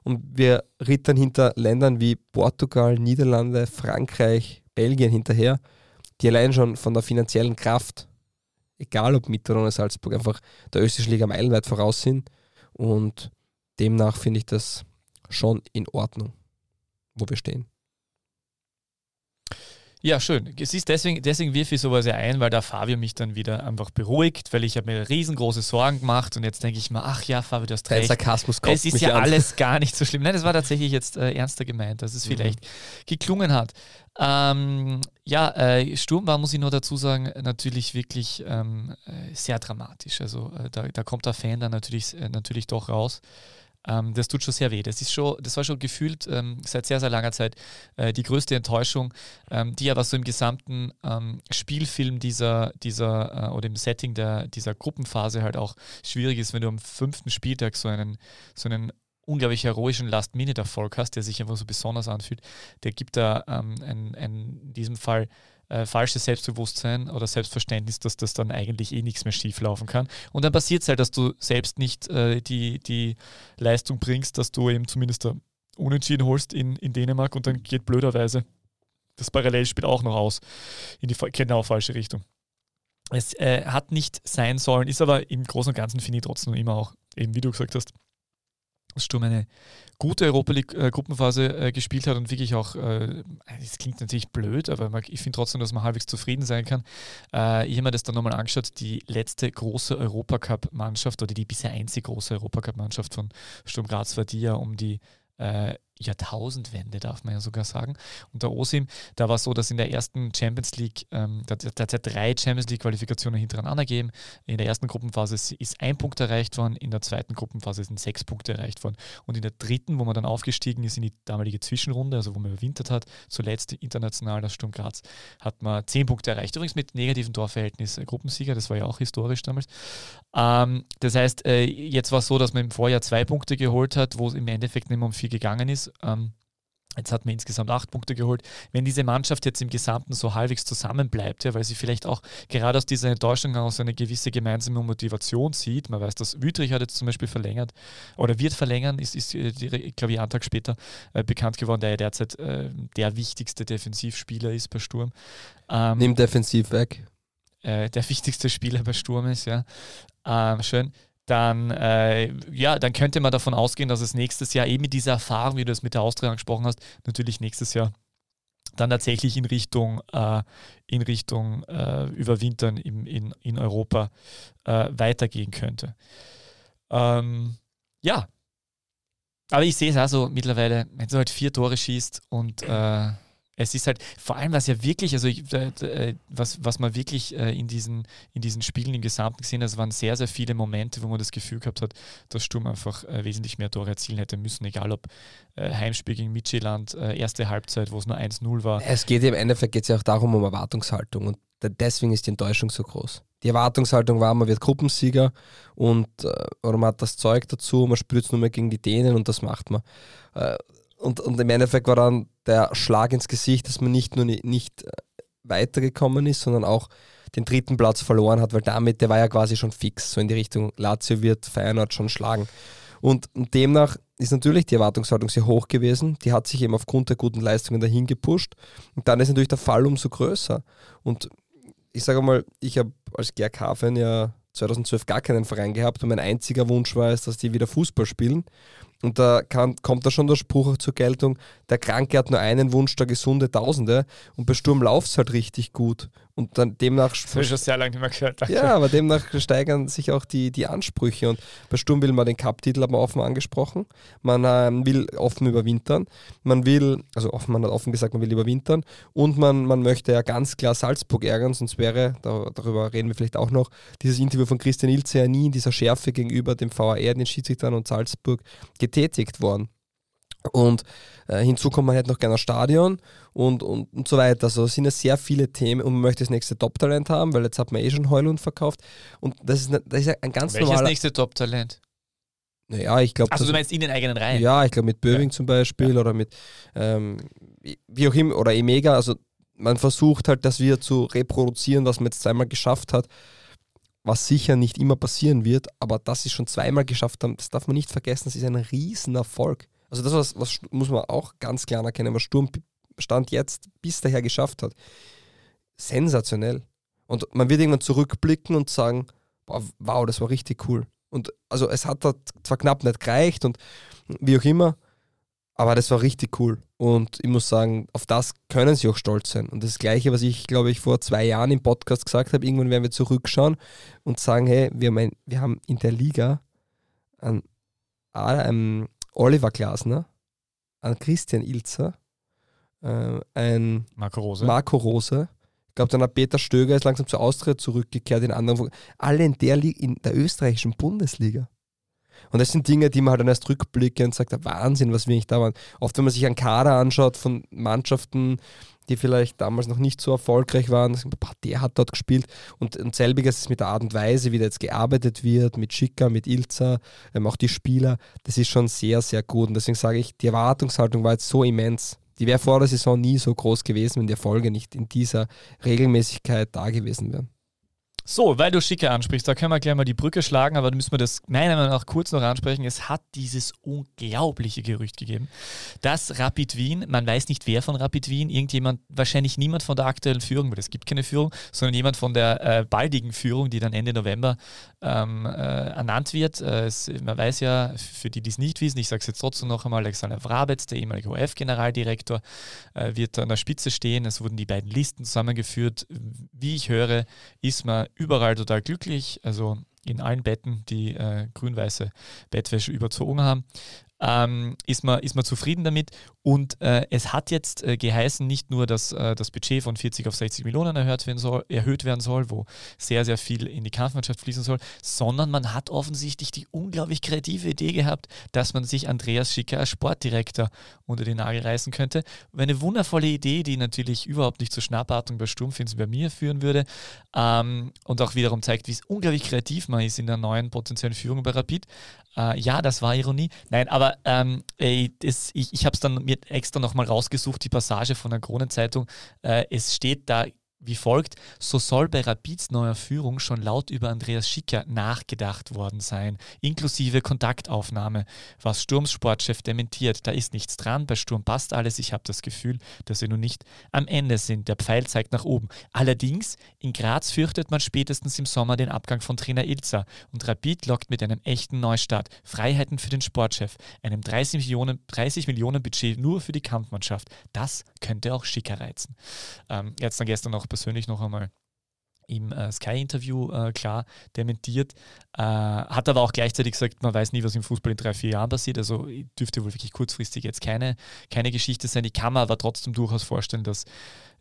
und wir rittern hinter Ländern wie Portugal, Niederlande, Frankreich, Belgien hinterher, die allein schon von der finanziellen Kraft, egal ob Mitt oder Salzburg, einfach der österreichischen Liga meilenweit voraus sind, und demnach finde ich das schon in Ordnung, wo wir stehen. Ja, schön. Es ist deswegen wirf ich sowas ja ein, weil der Fabio mich dann wieder einfach beruhigt, weil ich habe mir riesengroße Sorgen gemacht und jetzt denke ich mir, ach ja, Fabio, du hast recht. Der Sarkasmus kommt, es ist ja an. Alles gar nicht so schlimm. Nein, das war tatsächlich jetzt ernster gemeint, dass es vielleicht geklungen hat. Sturm war, muss ich nur dazu sagen, natürlich wirklich sehr dramatisch. Also da kommt der Fan dann natürlich doch raus. Das tut schon sehr weh. Das war schon gefühlt seit sehr, sehr langer Zeit die größte Enttäuschung, die ja was so im gesamten Spielfilm dieser oder im Setting dieser Gruppenphase halt auch schwierig ist, wenn du am 5. Spieltag so einen unglaublich heroischen Last-Minute-Erfolg hast, der sich einfach so besonders anfühlt. Der gibt da in diesem Fall falsches Selbstbewusstsein oder Selbstverständnis, dass das dann eigentlich nichts mehr schieflaufen kann. Und dann passiert es halt, dass du selbst nicht die Leistung bringst, dass du eben zumindest da Unentschieden holst in Dänemark, und dann geht blöderweise das Parallelspiel auch noch aus in die genau falsche Richtung. Es hat nicht sein sollen, ist aber im Großen und Ganzen, finde ich, trotzdem immer auch, eben wie du gesagt hast, Sturm eine gute Europa League Gruppenphase gespielt hat und wirklich auch, das klingt natürlich blöd, aber ich finde trotzdem, dass man halbwegs zufrieden sein kann. Ich habe mir das dann nochmal angeschaut, die letzte große Europacup-Mannschaft oder die bisher einzige große Europacup-Mannschaft von Sturm Graz war die ja um die Jahrtausendwende, darf man ja sogar sagen. Und der Osim, da war es so, dass in der ersten Champions League, da hat es ja 3 Champions League Qualifikationen hintereinander gegeben. In der ersten Gruppenphase ist 1 Punkt erreicht worden, in der zweiten Gruppenphase sind 6 Punkte erreicht worden. Und in der dritten, wo man dann aufgestiegen ist in die damalige Zwischenrunde, also wo man überwintert hat, zuletzt international das Sturm Graz, hat man 10 Punkte erreicht. Übrigens mit negativem Torverhältnis Gruppensieger, das war ja auch historisch damals. Das heißt, jetzt war es so, dass man im Vorjahr 2 Punkte geholt hat, wo es im Endeffekt nicht mehr um 4 gegangen ist. Jetzt hat man insgesamt 8 Punkte geholt. Wenn diese Mannschaft jetzt im Gesamten so halbwegs zusammenbleibt, ja, weil sie vielleicht auch gerade aus dieser Enttäuschung heraus eine gewisse gemeinsame Motivation sieht, man weiß, dass Wüthrich hat jetzt zum Beispiel verlängert oder wird verlängern, ist glaube ich, einen Tag später bekannt geworden, der ja derzeit der wichtigste Defensivspieler ist bei Sturm. Nimm defensiv weg. Der wichtigste Spieler bei Sturm ist, ja. Schön. dann, dann könnte man davon ausgehen, dass es nächstes Jahr eben mit dieser Erfahrung, wie du es mit der Austria angesprochen hast, natürlich nächstes Jahr dann tatsächlich in Richtung Überwintern in Europa weitergehen könnte. Aber ich sehe es also mittlerweile, wenn du halt 4 Tore schießt und es ist halt, vor allem was ja wirklich, was man wirklich in diesen Spielen im Gesamten gesehen hat, es waren sehr, sehr viele Momente, wo man das Gefühl gehabt hat, dass Sturm einfach wesentlich mehr Tore erzielen hätte müssen, egal ob Heimspiel gegen Midtjylland, erste Halbzeit, wo es nur 1-0 war. Es geht ja im Endeffekt geht's ja auch darum, um Erwartungshaltung, und deswegen ist die Enttäuschung so groß. Die Erwartungshaltung war, man wird Gruppensieger und oder man hat das Zeug dazu, man spielt es nur mehr gegen die Dänen und das macht man. Und im Endeffekt war dann der Schlag ins Gesicht, dass man nicht weitergekommen ist, sondern auch den 3. Platz verloren hat, weil damit, der war ja quasi schon fix, so in die Richtung Lazio wird Feyenoord schon schlagen. Und demnach ist natürlich die Erwartungshaltung sehr hoch gewesen, die hat sich eben aufgrund der guten Leistungen dahin gepusht, und dann ist natürlich der Fall umso größer. Und ich sage mal, ich habe als GRK-Fan ja 2012 gar keinen Verein gehabt, und mein einziger Wunsch war es, dass die wieder Fußball spielen. Und da kommt da schon der Spruch auch zur Geltung, der Kranke hat nur einen Wunsch, der Gesunde Tausende, und bei Sturm läuft es halt richtig gut. Und dann demnach... Das habe ich schon sehr lange nicht mehr gehört. Danke. Ja, aber demnach steigern sich auch die Ansprüche, und bei Sturm will man den Cup-Titel, hat man offen angesprochen, man will offen überwintern, man hat offen gesagt, man will überwintern, und man möchte ja ganz klar Salzburg ärgern, sonst wäre, darüber reden wir vielleicht auch noch, dieses Interview von Christian Ilze ja nie in dieser Schärfe gegenüber dem VAR, den Schiedsrichtern und Salzburg getätigt worden. Und hinzu kommt, man hätte noch gerne ein Stadion und so weiter. Also es sind ja sehr viele Themen, und man möchte das nächste Top-Talent haben, weil jetzt hat man eh schon Heulund verkauft. Und das ist ein ganz normaler... Welches nächste Top-Talent? Naja, ich glaube... Also du meinst in den eigenen Reihen? Ja, ich glaube mit Böwing zum Beispiel oder mit wie auch immer, oder Emega. Also man versucht halt, das wieder zu reproduzieren, was man jetzt zweimal geschafft hat, was sicher nicht immer passieren wird, aber dass sie schon zweimal geschafft haben, das darf man nicht vergessen, das ist ein Riesenerfolg. Also das, was muss man auch ganz klar anerkennen, was Sturm Stand jetzt bis daher geschafft hat. Sensationell. Und man wird irgendwann zurückblicken und sagen, wow, das war richtig cool. Und also es hat da zwar knapp nicht gereicht und wie auch immer, aber das war richtig cool. Und ich muss sagen, auf das können sie auch stolz sein. Und das Gleiche, was ich, glaube ich, vor 2 Jahren im Podcast gesagt habe, irgendwann werden wir zurückschauen und sagen, hey, wir haben in der Liga einen Oliver Glasner, einen Christian Ilzer, einen Marco Rose. Ich glaube, dann hat Peter Stöger ist langsam zur Austria zurückgekehrt, in anderen, alle in der österreichischen Bundesliga. Und das sind Dinge, die man halt dann erst rückblickend sagt, der Wahnsinn, was wir nicht da waren. Oft, wenn man sich einen Kader anschaut von Mannschaften, die vielleicht damals noch nicht so erfolgreich waren, der hat dort gespielt. Und selbiges ist mit der Art und Weise, wie da jetzt gearbeitet wird, mit Schicker, mit Ilzer, auch die Spieler, das ist schon sehr, sehr gut. Und deswegen sage ich, die Erwartungshaltung war jetzt so immens. Die wäre vor der Saison nie so groß gewesen, wenn die Erfolge nicht in dieser Regelmäßigkeit da gewesen wären. So, weil du Schicker ansprichst, da können wir gleich mal die Brücke schlagen, aber da müssen wir das meiner Meinung nach kurz noch ansprechen. Es hat dieses unglaubliche Gerücht gegeben, dass Rapid Wien, man weiß nicht wer von Rapid Wien, irgendjemand, wahrscheinlich niemand von der aktuellen Führung, weil es gibt keine Führung, sondern jemand von der baldigen Führung, die dann Ende November ernannt wird. Man weiß ja, für die, die es nicht wissen, ich sage es jetzt trotzdem noch einmal, Alexander Wrabetz, der ehemalige OF-Generaldirektor, wird an der Spitze stehen. Es wurden die beiden Listen zusammengeführt. Wie ich höre, ist man überall total glücklich, also in allen Betten, die grün-weiße Bettwäsche überzogen haben, ist man zufrieden damit. Und es hat jetzt geheißen, nicht nur, dass das Budget von 40 auf 60 Millionen erhöht werden soll, wo sehr, sehr viel in die Kampfmannschaft fließen soll, sondern man hat offensichtlich die unglaublich kreative Idee gehabt, dass man sich Andreas Schicker als Sportdirektor unter den Nagel reißen könnte. Eine wundervolle Idee, die natürlich überhaupt nicht zur Schnappatmung bei Sturmfans wie bei mir führen würde, und auch wiederum zeigt, wie es unglaublich kreativ man ist in der neuen potenziellen Führung bei Rapid. Ja, das war Ironie. Nein, aber ich habe es dann mir extra nochmal rausgesucht, die Passage von der Kronenzeitung. Es steht da wie folgt: So soll bei Rapids neuer Führung schon laut über Andreas Schicker nachgedacht worden sein, inklusive Kontaktaufnahme, was Sturms Sportchef dementiert. Da ist nichts dran, bei Sturm passt alles, ich habe das Gefühl, dass wir nun nicht am Ende sind. Der Pfeil zeigt nach oben. Allerdings, in Graz fürchtet man spätestens im Sommer den Abgang von Trainer Ilzer und Rapid lockt mit einem echten Neustart. Freiheiten für den Sportchef, einem 30 Millionen Budget nur für die Kampfmannschaft. Das könnte auch Schicker reizen. Er hat es dann gestern auch persönlich noch einmal im Sky-Interview klar dementiert, hat aber auch gleichzeitig gesagt, man weiß nie, was im Fußball in 3-4 Jahren passiert, also dürfte wohl wirklich kurzfristig jetzt keine Geschichte sein. Ich kann mir aber trotzdem durchaus vorstellen, dass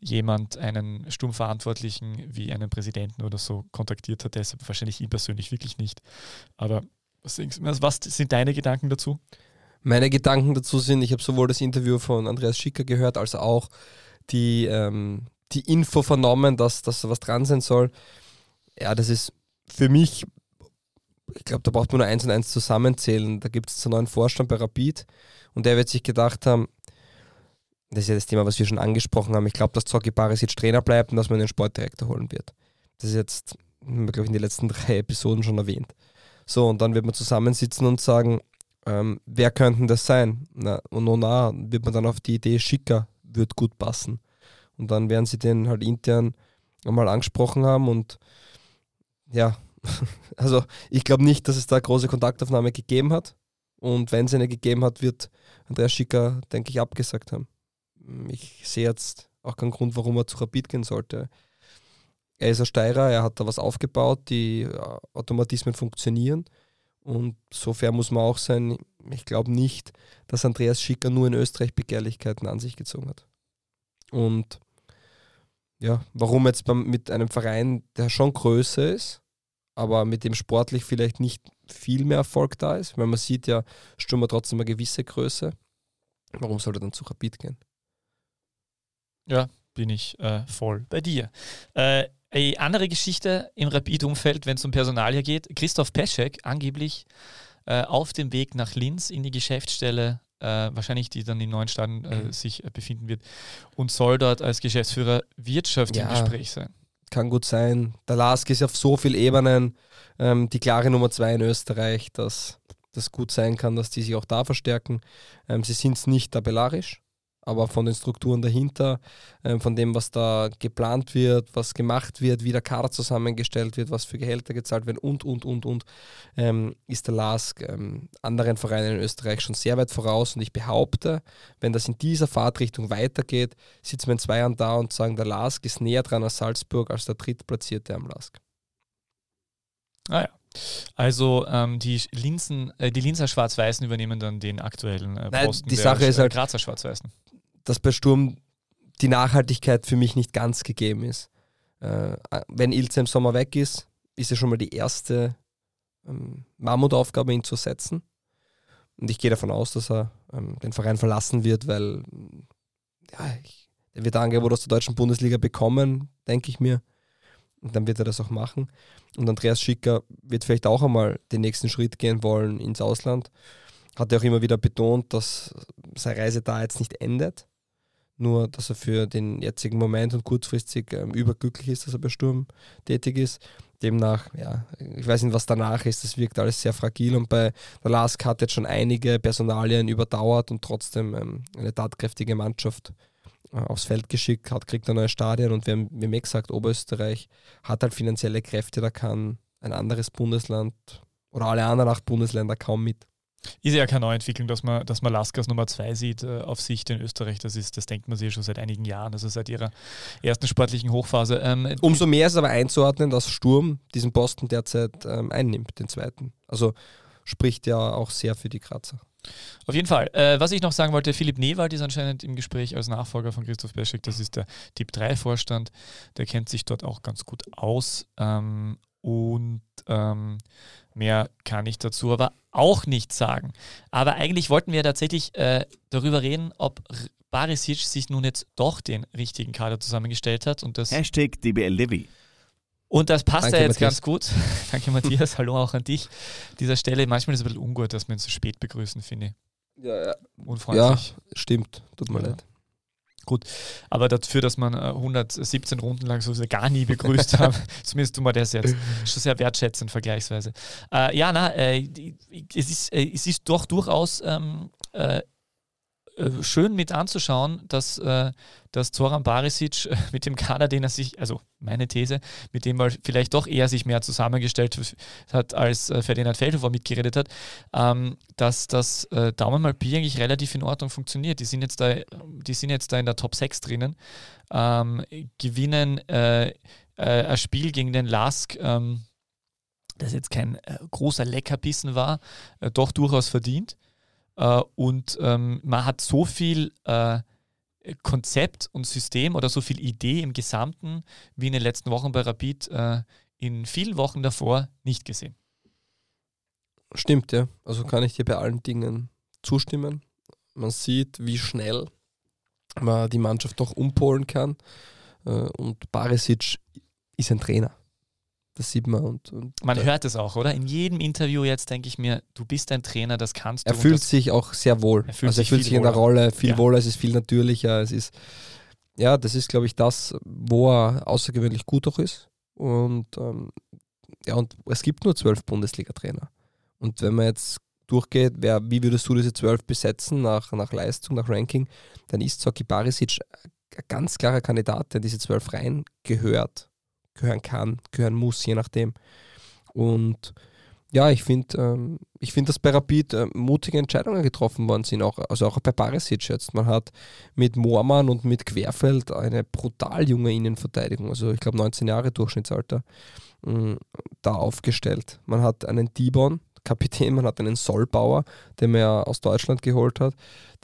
jemand einen Sturmverantwortlichen wie einen Präsidenten oder so kontaktiert hat, deshalb wahrscheinlich ihn persönlich wirklich nicht. Aber was sind deine Gedanken dazu? Meine Gedanken dazu sind, ich habe sowohl das Interview von Andreas Schicker gehört, als auch die Info vernommen, dass da was dran sein soll. Ja, das ist für mich, ich glaube, da braucht man nur 1 und 1 zusammenzählen. Da gibt es einen neuen Vorstand bei Rapid und der wird sich gedacht haben, das ist ja das Thema, was wir schon angesprochen haben, ich glaube, dass Zocki Barisic Trainer bleibt und dass man den Sportdirektor holen wird. Das ist jetzt, haben wir, glaube ich, in den letzten 3 Episoden schon erwähnt. So, und dann wird man zusammensitzen und sagen, wer könnten das sein? Und wird man dann auf die Idee, Schicker wird gut passen. Und dann werden sie den halt intern einmal angesprochen haben und ja, also ich glaube nicht, dass es da große Kontaktaufnahme gegeben hat und wenn es eine gegeben hat, wird Andreas Schicker, denke ich, abgesagt haben. Ich sehe jetzt auch keinen Grund, warum er zu Rapid gehen sollte. Er ist ein Steirer, er hat da was aufgebaut, die Automatismen funktionieren und so fair muss man auch sein. Ich glaube nicht, dass Andreas Schicker nur in Österreich Begehrlichkeiten an sich gezogen hat. Und ja, warum jetzt mit einem Verein, der schon größer ist, aber mit dem sportlich vielleicht nicht viel mehr Erfolg da ist, weil man sieht ja, Sturm hat trotzdem eine gewisse Größe, warum soll er dann zu Rapid gehen? Ja, bin ich voll bei dir. Eine andere Geschichte im Rapid-Umfeld, wenn es um Personal hier geht, Christoph Peschek angeblich auf dem Weg nach Linz in die Geschäftsstelle wahrscheinlich, die dann im neuen Stadion sich befinden wird und soll dort als Geschäftsführer Wirtschaft im Gespräch sein. Kann gut sein. Der LASK ist auf so vielen Ebenen die klare Nummer 2 in Österreich, dass das gut sein kann, dass die sich auch da verstärken. Sie sind es nicht tabellarisch, aber von den Strukturen dahinter, von dem, was da geplant wird, was gemacht wird, wie der Kader zusammengestellt wird, was für Gehälter gezahlt werden und ist der LASK anderen Vereinen in Österreich schon sehr weit voraus. Und ich behaupte, wenn das in dieser Fahrtrichtung weitergeht, sitzen wir in 2 Jahren da und sagen, der LASK ist näher dran als Salzburg als der Drittplatzierte am LASK. Naja. Also die Linzer Schwarz-Weißen übernehmen dann den aktuellen Posten. Nein, die Sache ist halt Grazer Schwarz-Weißen. Dass bei Sturm die Nachhaltigkeit für mich nicht ganz gegeben ist. Wenn Ilze im Sommer weg ist, ist ja schon mal die erste Mammutaufgabe, ihn zu setzen. Und ich gehe davon aus, dass er den Verein verlassen wird, weil er wird ein Angebot aus der deutschen Bundesliga bekommen, denke ich mir. Und dann wird er das auch machen. Und Andreas Schicker wird vielleicht auch einmal den nächsten Schritt gehen wollen ins Ausland. Hat er auch immer wieder betont, dass seine Reise da jetzt nicht endet. Nur, dass er für den jetzigen Moment und kurzfristig überglücklich ist, dass er bei Sturm tätig ist. Demnach, ja, ich weiß nicht, was danach ist. Das wirkt alles sehr fragil. Und bei der LASK hat jetzt schon einige Personalien überdauert und trotzdem eine tatkräftige Mannschaft aufs Feld geschickt hat, kriegt ein neues Stadion und wir haben gesagt, Oberösterreich hat halt finanzielle Kräfte, da kann ein anderes Bundesland oder alle anderen 8 Bundesländer kaum mit. Ist ja keine Neuentwicklung, dass man LASK als Nummer 2 sieht auf Sicht in Österreich. Das denkt man sich schon seit einigen Jahren, also seit ihrer ersten sportlichen Hochphase. Umso mehr ist es aber einzuordnen, dass Sturm diesen Posten derzeit einnimmt, den 2. Also spricht ja auch sehr für die Grazer. Auf jeden Fall. Was ich noch sagen wollte, Philipp Newald ist anscheinend im Gespräch als Nachfolger von Christoph Peschek. Das ist der Typ-3-Vorstand. Der kennt sich dort auch ganz gut aus. Mehr kann ich dazu aber auch nicht sagen. Aber eigentlich wollten wir tatsächlich darüber reden, ob Barisic sich nun jetzt doch den richtigen Kader zusammengestellt hat. Und das #DBL-Livy. Und das passt ja jetzt ganz gut. Danke, Matthias. Hallo auch an dich. An dieser Stelle, manchmal ist es ein bisschen ungut, dass wir ihn so spät begrüßen, finde ich. Ja, unfreundlich. Ja, stimmt. Tut mir leid. gut. Aber dafür, dass man 117 Runden lang so gar nie begrüßt haben, zumindest tun wir das jetzt, schon sehr wertschätzend vergleichsweise. Es ist doch durchaus schön mit anzuschauen, dass Zoran Barisic mit dem Kader, den er sich, also meine These, mit dem er vielleicht doch eher sich mehr zusammengestellt hat, als Ferdinand Feldhofer mitgeredet hat, dass das Daumen mal Bier eigentlich relativ in Ordnung funktioniert. Die sind jetzt da in der Top 6 drinnen, gewinnen ein Spiel gegen den LASK, das jetzt kein großer Leckerbissen war, doch durchaus verdient. Und man hat so viel Konzept und System oder so viel Idee im Gesamten wie in den letzten Wochen bei Rapid in vielen Wochen davor nicht gesehen. Stimmt, ja. Also kann ich dir bei allen Dingen zustimmen. Man sieht, wie schnell man die Mannschaft doch umpolen kann. Und Barisic ist ein Trainer. Das sieht man. Und man hört es auch, oder? In jedem Interview jetzt denke ich mir, du bist ein Trainer, das kannst du. Er fühlt sich auch sehr wohl. Er fühlt sich in der Rolle viel wohler, es ist viel natürlicher. Es ist, ja, das ist, glaube ich, das, wo er außergewöhnlich gut auch ist. Und es gibt nur 12 Bundesliga-Trainer. Und wenn man jetzt durchgeht, wie würdest du diese 12 besetzen nach Leistung, nach Ranking, dann ist Zoki Barisic ein ganz klarer Kandidat, der in diese 12 Reihen gehören muss, je nachdem. Und ja, ich finde, dass bei Rapid mutige Entscheidungen getroffen worden sind, auch bei Barisic jetzt. Man hat mit Moormann und mit Querfeld eine brutal junge Innenverteidigung, also ich glaube 19 Jahre Durchschnittsalter, da aufgestellt. Man hat einen Dibon, Kapitän, man hat einen Sollbauer, den man ja aus Deutschland geholt hat.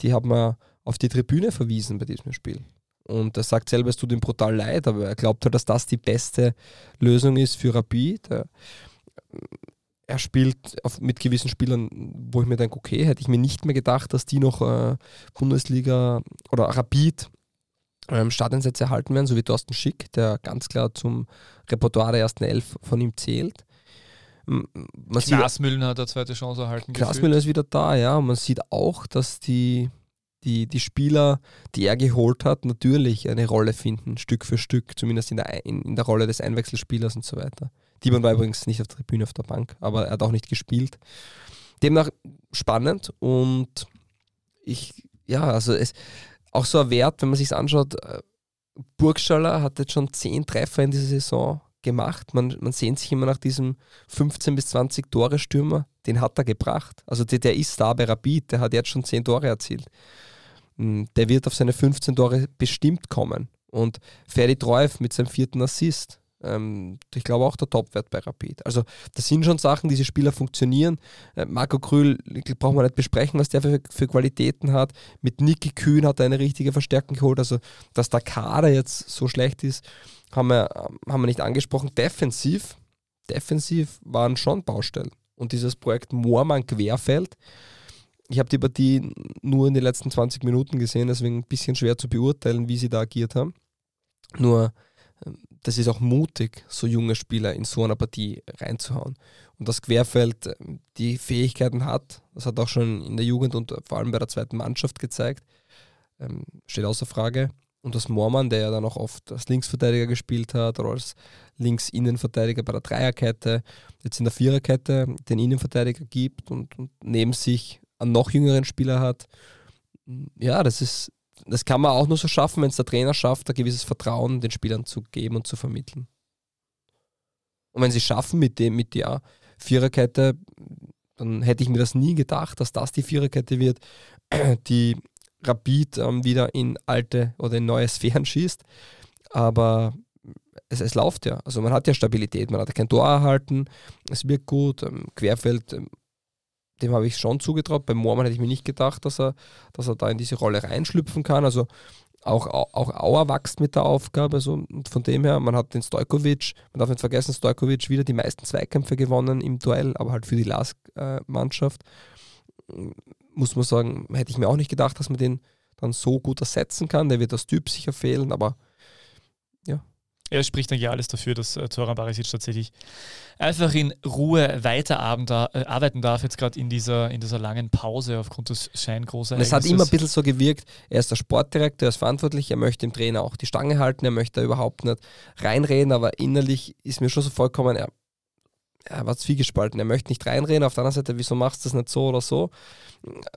Die haben wir auf die Tribüne verwiesen bei diesem Spiel. Und er sagt selber, es tut ihm brutal leid, aber er glaubt halt, dass das die beste Lösung ist für Rapid. Er spielt mit gewissen Spielern, wo ich mir denke, okay, hätte ich mir nicht mehr gedacht, dass die noch Bundesliga oder Rapid Starteinsätze erhalten werden, so wie Thorsten Schick, der ganz klar zum Repertoire der ersten 11 von ihm zählt. Glasmüller hat eine zweite Chance erhalten. Glasmüller ist wieder da, ja. Und man sieht auch, dass die Spieler, die er geholt hat, natürlich eine Rolle finden, Stück für Stück, zumindest in der Rolle des Einwechselspielers und so weiter. Diemann war übrigens nicht auf der Tribüne, auf der Bank, aber er hat auch nicht gespielt. Demnach spannend und auch so ein Wert, wenn man sich anschaut, Burgstaller hat jetzt schon 10 Treffer in dieser Saison gemacht. Man sehnt sich immer nach diesem 15 bis 20 Tore-Stürmer, den hat er gebracht. Also der ist da bei Rapid, der hat jetzt schon 10 Tore erzielt. Der wird auf seine 15 Tore bestimmt kommen. Und Ferdi Treuf mit seinem 4. Assist, ich glaube auch der Topwert bei Rapid. Also das sind schon Sachen, diese Spieler funktionieren. Marco Krühl braucht man nicht besprechen, was der für Qualitäten hat. Mit Niki Kühn hat er eine richtige Verstärkung geholt. Also dass der Kader jetzt so schlecht ist, haben wir nicht angesprochen. Defensiv waren schon Baustellen. Und dieses Projekt Moormann-Querfeld, ich habe die Partie nur in den letzten 20 Minuten gesehen, deswegen ein bisschen schwer zu beurteilen, wie sie da agiert haben. Nur, das ist auch mutig, so junge Spieler in so einer Partie reinzuhauen. Und dass Querfeld die Fähigkeiten hat, das hat auch schon in der Jugend und vor allem bei der zweiten Mannschaft gezeigt, steht außer Frage. Und dass Moormann, der ja dann auch oft als Linksverteidiger gespielt hat oder als Linksinnenverteidiger bei der Dreierkette, jetzt in der Viererkette den Innenverteidiger gibt und neben sich einen noch jüngeren Spieler hat. Ja, das kann man auch nur so schaffen, wenn es der Trainer schafft, ein gewisses Vertrauen den Spielern zu geben und zu vermitteln. Und wenn sie es schaffen mit der Viererkette, dann hätte ich mir das nie gedacht, dass das die Viererkette wird, die Rapid wieder in alte oder in neue Sphären schießt, aber es läuft ja. Also man hat ja Stabilität, man hat ja kein Tor erhalten, es wirkt gut, Querfeld, dem habe ich schon zugetraut, bei Moormann hätte ich mir nicht gedacht, dass er da in diese Rolle reinschlüpfen kann, also auch Auer wächst mit der Aufgabe, also von dem her, man hat den Stojkovic, man darf nicht vergessen, Stojkovic wieder die meisten Zweikämpfe gewonnen im Duell, aber halt für die LASK-Mannschaft, muss man sagen, hätte ich mir auch nicht gedacht, dass man den dann so gut ersetzen kann. Der wird als Typ sicher fehlen, aber ja. Er spricht eigentlich alles dafür, dass Zoran Barisic tatsächlich einfach in Ruhe weiterarbeiten darf, jetzt gerade in dieser langen Pause aufgrund des scheingroßen Ereignisses. Es hat immer ein bisschen so gewirkt, er ist der Sportdirektor, er ist verantwortlich, er möchte dem Trainer auch die Stange halten, er möchte da überhaupt nicht reinreden, aber innerlich ist mir schon so vollkommen, er war zwiegespalten, er möchte nicht reinreden, auf der anderen Seite, wieso machst du das nicht so oder so?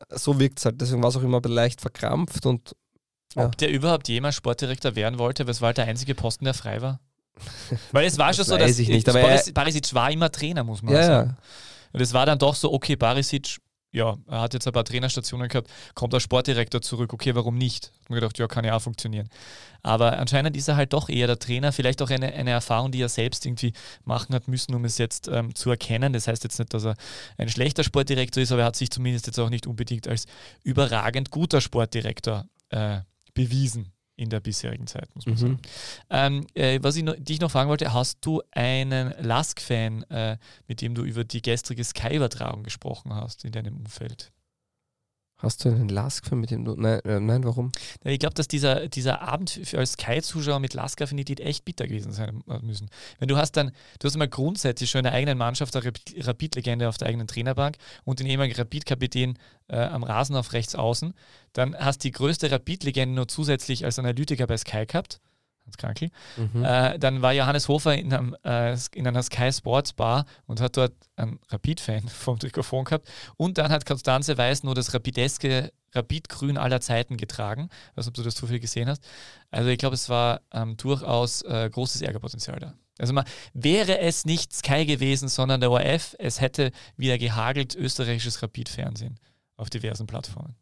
So wirkt es halt, deswegen war es auch immer leicht verkrampft und ja. Ob der überhaupt jemals Sportdirektor werden wollte, weil es war halt der einzige Posten, der frei war. Weil es war schon das so, dass nicht, aber Barisic war immer Trainer, muss man sagen. Und es war dann doch so, okay, Barisic, ja, er hat jetzt ein paar Trainerstationen gehabt, kommt als Sportdirektor zurück, okay, warum nicht? Ich habe mir gedacht, ja, kann ja auch funktionieren. Aber anscheinend ist er halt doch eher der Trainer, vielleicht auch eine Erfahrung, die er selbst irgendwie machen hat müssen, um es jetzt zu erkennen. Das heißt jetzt nicht, dass er ein schlechter Sportdirektor ist, aber er hat sich zumindest jetzt auch nicht unbedingt als überragend guter Sportdirektor bewiesen in der bisherigen Zeit, muss man sagen. Was ich dich noch fragen wollte, hast du einen LASK-Fan, mit dem du über die gestrige Sky-Übertragung gesprochen hast in deinem Umfeld? Hast du einen LASK-Fan, mit dem du... Nein, warum? Ich glaube, dass dieser Abend für als Sky-Zuschauer mit LASK-Affinität echt bitter gewesen sein müssen. Wenn du hast mal grundsätzlich schon in der eigenen Mannschaft eine Rapid-Legende auf der eigenen Trainerbank und den ehemaligen Rapid-Kapitän am Rasen auf rechts außen, dann hast du die größte Rapid-Legende nur zusätzlich als Analytiker bei Sky gehabt, Hans Krankl. Dann war Johannes Hofer in einer Sky Sports Bar und hat dort einen Rapid-Fan vom Trikofon gehabt. Und dann hat Konstanze Weiß nur das rapideske Rapid-Grün aller Zeiten getragen. Ich weiß nicht, ob du das zufällig gesehen hast. Also ich glaube, es war durchaus großes Ärgerpotenzial da. Also wäre es nicht Sky gewesen, sondern der ORF, es hätte wieder gehagelt österreichisches Rapid-Fernsehen auf diversen Plattformen.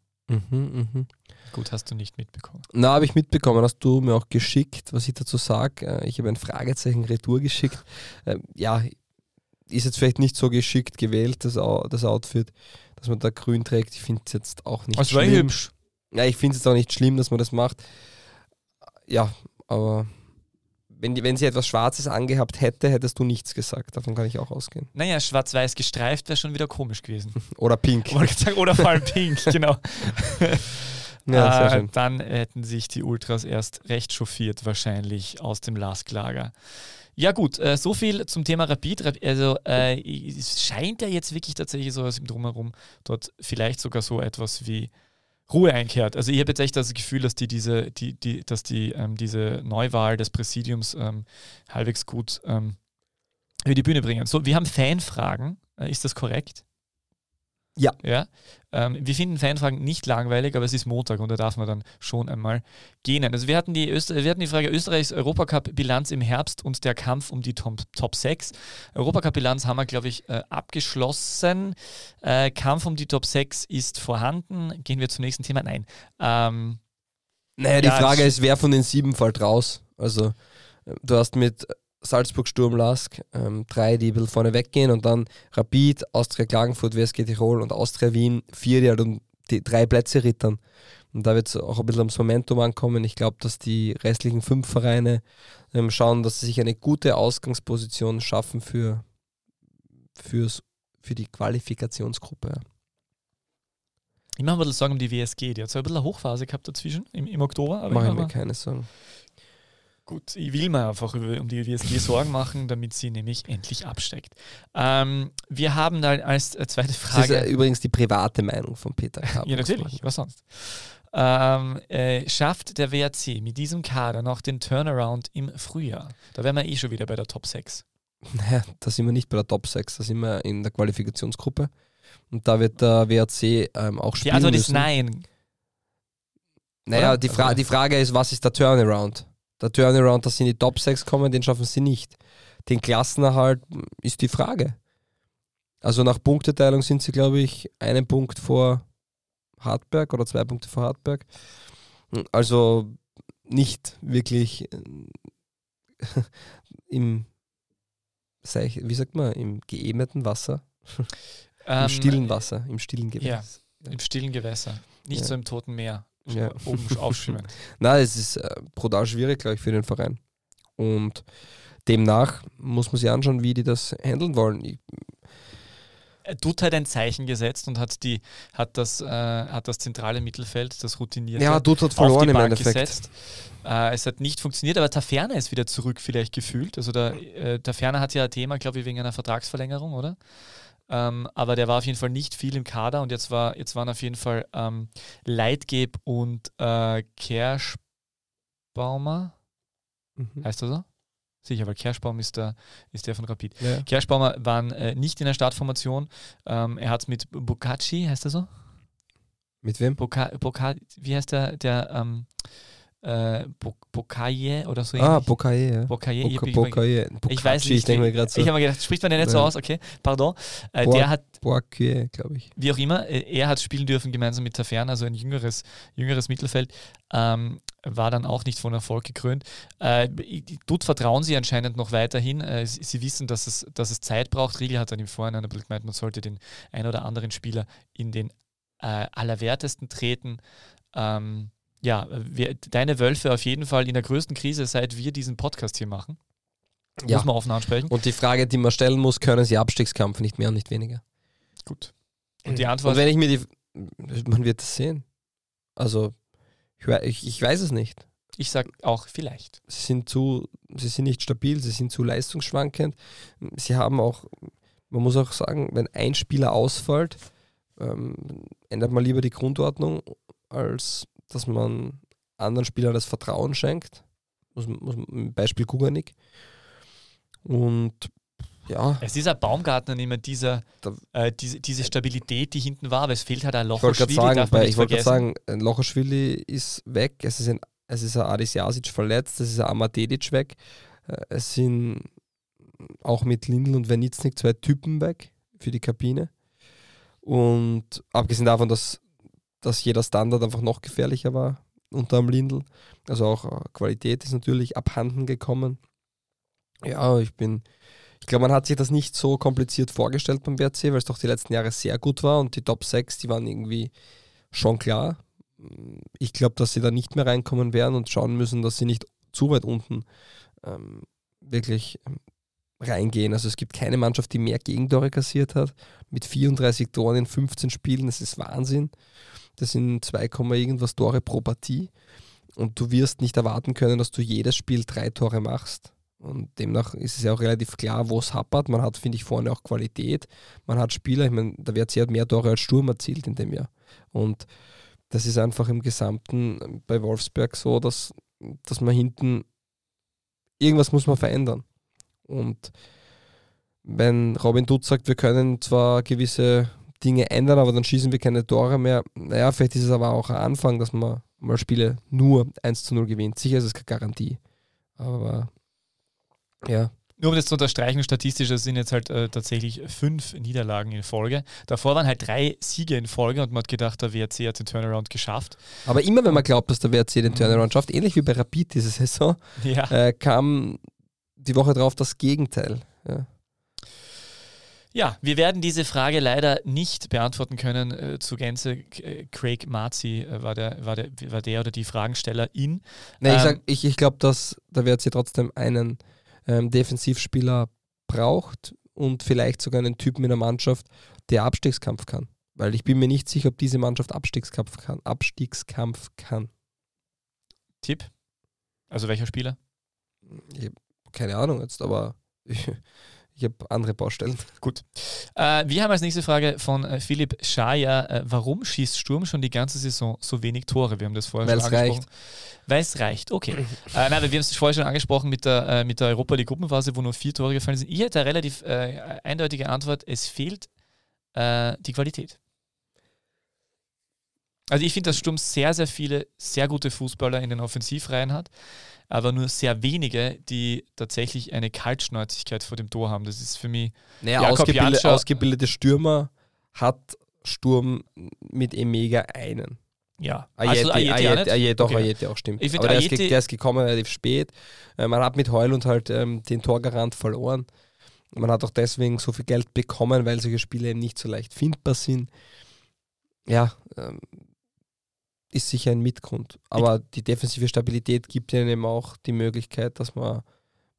Gut, hast du nicht mitbekommen. Na, habe ich mitbekommen. Hast du mir auch geschickt, was ich dazu sage. Ich habe ein Fragezeichen Retour geschickt. Ja, ist jetzt vielleicht nicht so geschickt gewählt, das Outfit, dass man da grün trägt. Ich finde es jetzt auch nicht schlimm. Es war hübsch. Ja, ich finde es jetzt auch nicht schlimm, dass man das macht. Ja, aber... Wenn sie etwas Schwarzes angehabt hätte, hättest du nichts gesagt. Davon kann ich auch ausgehen. Naja, schwarz-weiß gestreift wäre schon wieder komisch gewesen. Oder pink. Oder vor allem pink, genau. Ja, sehr schön. Dann hätten sich die Ultras erst recht chauffiert wahrscheinlich aus dem LASK-Lager. Ja gut, so viel zum Thema Rapid. Also es scheint ja jetzt wirklich tatsächlich so, dass im Drumherum dort vielleicht sogar so etwas wie Ruhe einkehrt. Also ich habe jetzt echt das Gefühl, dass diese Neuwahl des Präsidiums halbwegs gut über die Bühne bringen. So, wir haben Fanfragen. Ist das korrekt? Ja. Wir finden Fanfragen nicht langweilig, aber es ist Montag und da darf man dann schon einmal gähnen. Also wir hatten die Frage Österreichs Europacup-Bilanz im Herbst und der Kampf um die Top 6. Europacup-Bilanz haben wir, glaube ich, abgeschlossen. Kampf um die Top 6 ist vorhanden. Gehen wir zum nächsten Thema? Nein. Die Frage ist, wer von den 7 fällt raus? Also du hast mit Salzburg, Sturm, LASK, 3, die ein bisschen vorne weggehen und dann Rapid, Austria Klagenfurt, WSG Tirol und Austria Wien, 4, die halt um die 3 Plätze rittern. Und da wird es auch ein bisschen ums Momentum ankommen. Ich glaube, dass die restlichen 5 Vereine schauen, dass sie sich eine gute Ausgangsposition schaffen für die Qualifikationsgruppe. Ich mache mal Sorgen um die WSG, die hat so ein bisschen eine Hochphase gehabt dazwischen, im Oktober. Aber mache ich mir keine Sorgen. Gut, ich will mir einfach um die WSG Sorgen machen, damit sie nämlich endlich absteigt. Wir haben dann als zweite Frage... Das ist übrigens die private Meinung von Peter Kapp. Ja, natürlich, was sonst. Schafft der WAC mit diesem Kader noch den Turnaround im Frühjahr? Da wären wir schon wieder bei der Top 6. Naja, da sind wir nicht bei der Top 6, da sind wir in der Qualifikationsgruppe. Und da wird der WAC auch spielen müssen. Die Antwort ist nein. Naja, die Frage ist, was ist der Turnaround? Der Turnaround, dass sie in die Top 6 kommen, den schaffen sie nicht. Den Klassenerhalt ist die Frage. Also nach Punkteteilung sind sie, glaube ich, 1 Punkt vor Hartberg oder 2 Punkte vor Hartberg. Also nicht wirklich im geebneten Wasser. Im stillen Wasser, im stillen Gewässer. Ja, im stillen Gewässer, nicht so im toten Meer. Ja. Oben aufschwimmen. Nein, es ist brutal schwierig, glaube ich, für den Verein. Und demnach muss man sich anschauen, wie die das handeln wollen. Dutt hat ein Zeichen gesetzt und hat das zentrale Mittelfeld, das routinierte, ja, Dutt hat verloren auf die Bank im Endeffekt gesetzt. Es hat nicht funktioniert, aber Taferner ist wieder zurück vielleicht gefühlt. Also Taferner hat ja ein Thema, glaube ich, wegen einer Vertragsverlängerung, oder? Aber der war auf jeden Fall nicht viel im Kader und jetzt waren auf jeden Fall Leitgeb und Kerschbaumer. Mhm. Heißt er so? Sicher, weil Kerschbaum ist der von Rapid. Ja. Kerschbaumer waren nicht in der Startformation. Er hat es mit Boccacci, heißt er so? Mit wem? Wie heißt der Boccaie oder so ähnlich? Ah, Boccaie. Ich weiß nicht. Ich habe mir gedacht, spricht man den nicht so aus? Okay, pardon. Boccaie, glaube ich. Wie auch immer, er hat spielen dürfen gemeinsam mit Taferner, also ein jüngeres Mittelfeld. War dann auch nicht von Erfolg gekrönt. Dort vertrauen sie anscheinend noch weiterhin. Sie wissen, dass es Zeit braucht. Riegel hat dann im Vorhinein ein bisschen gemeint, man sollte den ein oder anderen Spieler in den Allerwertesten treten. Ja, deine Wölfe auf jeden Fall in der größten Krise, seit wir diesen Podcast hier machen. Ja. Muss man offen ansprechen. Und die Frage, die man stellen muss, können sie Abstiegskampf, nicht mehr und nicht weniger? Gut. Und die Antwort... Und wenn ich mir Man wird es sehen. Also, ich weiß es nicht. Ich sage auch vielleicht. Sie sind nicht stabil, sie sind zu leistungsschwankend. Sie haben auch... Man muss auch sagen, wenn ein Spieler ausfällt, ändert man lieber die Grundordnung, als dass man anderen Spielern das Vertrauen schenkt. Beispiel Guganik. Und ja. Es ist ein Baumgartner, nicht mehr diese Stabilität, die hinten war, aber es fehlt halt ein Lochoschwili. Ich wollte gerade sagen, ein Lochoschwili ist weg, es ist ein Adis Jasic verletzt, es ist ein Amatedic weg, es sind auch mit Lindl und Wernitznik zwei Typen weg für die Kabine. Und abgesehen davon, dass jeder Standard einfach noch gefährlicher war unter dem Lindl. Also auch Qualität ist natürlich abhanden gekommen. Ja, ich glaube, man hat sich das nicht so kompliziert vorgestellt beim WRC, weil es doch die letzten Jahre sehr gut war und die Top 6, die waren irgendwie schon klar. Ich glaube, dass sie da nicht mehr reinkommen werden und schauen müssen, dass sie nicht zu weit unten wirklich reingehen. Also es gibt keine Mannschaft, die mehr Gegentore kassiert hat, mit 34 Toren in 15 Spielen. Das ist Wahnsinn. Das sind 2, irgendwas Tore pro Partie. Und du wirst nicht erwarten können, dass du jedes Spiel 3 Tore machst. Und demnach ist es ja auch relativ klar, wo es happert. Man hat, finde ich, vorne auch Qualität. Man hat Spieler. Ich meine, der WRC hat mehr Tore als Sturm erzielt in dem Jahr. Und das ist einfach im Gesamten bei Wolfsberg so, dass man hinten irgendwas muss man verändern. Und wenn Robin Dutt sagt, wir können zwar gewisse Dinge ändern, aber dann schießen wir keine Tore mehr. Naja, vielleicht ist es aber auch ein Anfang, dass man mal Spiele nur 1:0 gewinnt. Sicher ist es keine Garantie. Aber ja. Nur um das zu unterstreichen, statistisch, es sind jetzt halt tatsächlich 5 Niederlagen in Folge. Davor waren halt 3 Siege in Folge und man hat gedacht, der WRC hat den Turnaround geschafft. Aber immer wenn man glaubt, dass der WRC den Turnaround schafft, ähnlich wie bei Rapid diese Saison, ja, kam die Woche drauf das Gegenteil. Ja. Ja, wir werden diese Frage leider nicht beantworten können. Zu Gänze, Craig Marzi war der oder die Fragenstellerin. Ich glaube, dass der WRC trotzdem einen Defensivspieler braucht und vielleicht sogar einen Typen in der Mannschaft, der Abstiegskampf kann. Weil ich bin mir nicht sicher, ob diese Mannschaft Abstiegskampf kann. Tipp? Also welcher Spieler? Ich habe keine Ahnung jetzt, aber... Ich habe andere Baustellen. Gut. Wir haben als nächste Frage von Philipp Schaja. Warum schießt Sturm schon die ganze Saison so wenig Tore? Wir haben das vorher schon angesprochen. Weil es reicht. Okay. Nein, wir haben es vorher schon angesprochen mit der Europa League Gruppenphase, wo nur 4 Tore gefallen sind. Ich hätte eine relativ eindeutige Antwort. Es fehlt die Qualität. Also ich finde, dass Sturm sehr, sehr viele, sehr gute Fußballer in den Offensivreihen hat, aber nur sehr wenige, die tatsächlich eine Kaltschnäuzigkeit vor dem Tor haben. Das ist für mich... Naja, ausgebildete Stürmer hat Sturm mit Emega einen. Ja. Ajeti auch, stimmt. Aber der ist gekommen relativ spät. Man hat mit Heulund halt den Torgarant verloren. Man hat auch deswegen so viel Geld bekommen, weil solche Spiele eben nicht so leicht findbar sind. Ja, ist sicher ein Mitgrund. Aber die defensive Stabilität gibt ihnen eben auch die Möglichkeit, dass man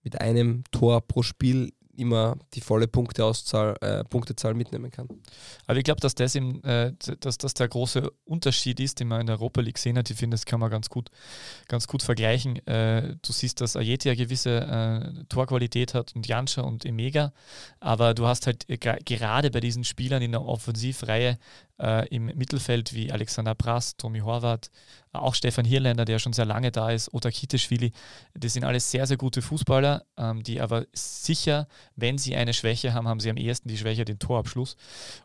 mit einem Tor pro Spiel immer die volle Punktezahl mitnehmen kann. Aber ich glaube, dass das eben, dass das der große Unterschied ist, den man in der Europa League gesehen hat. Ich finde, das kann man ganz gut vergleichen. Du siehst, dass Ajeti eine gewisse Torqualität hat und Janša und Emega, aber du hast halt gerade bei diesen Spielern in der Offensivreihe im Mittelfeld wie Alexander Prass, Tomi Horvath, auch Stefan Hirländer, der schon sehr lange da ist, Otar Kiteschwili, das sind alles sehr, sehr gute Fußballer, die aber sicher, wenn sie eine Schwäche haben, haben sie am ehesten die Schwäche, den Torabschluss.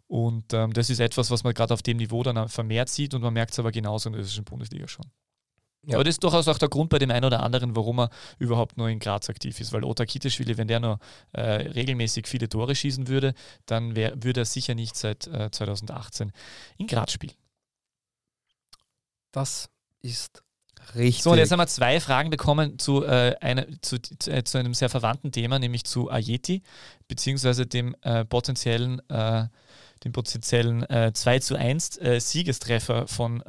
Und das ist etwas, was man gerade auf dem Niveau dann vermehrt sieht, und man merkt es aber genauso in der österreichischen Bundesliga schon. Ja. Aber das ist durchaus auch der Grund bei dem einen oder anderen, warum er überhaupt nur in Graz aktiv ist, weil Otar Kiteschwili, wenn der noch regelmäßig viele Tore schießen würde, dann würde er sicher nicht seit 2018 in Graz spielen. Das ist richtig. So, und jetzt haben wir zwei Fragen bekommen zu einem sehr verwandten Thema, nämlich zu Ajeti, beziehungsweise dem potenziellen 2:1 Siegestreffer von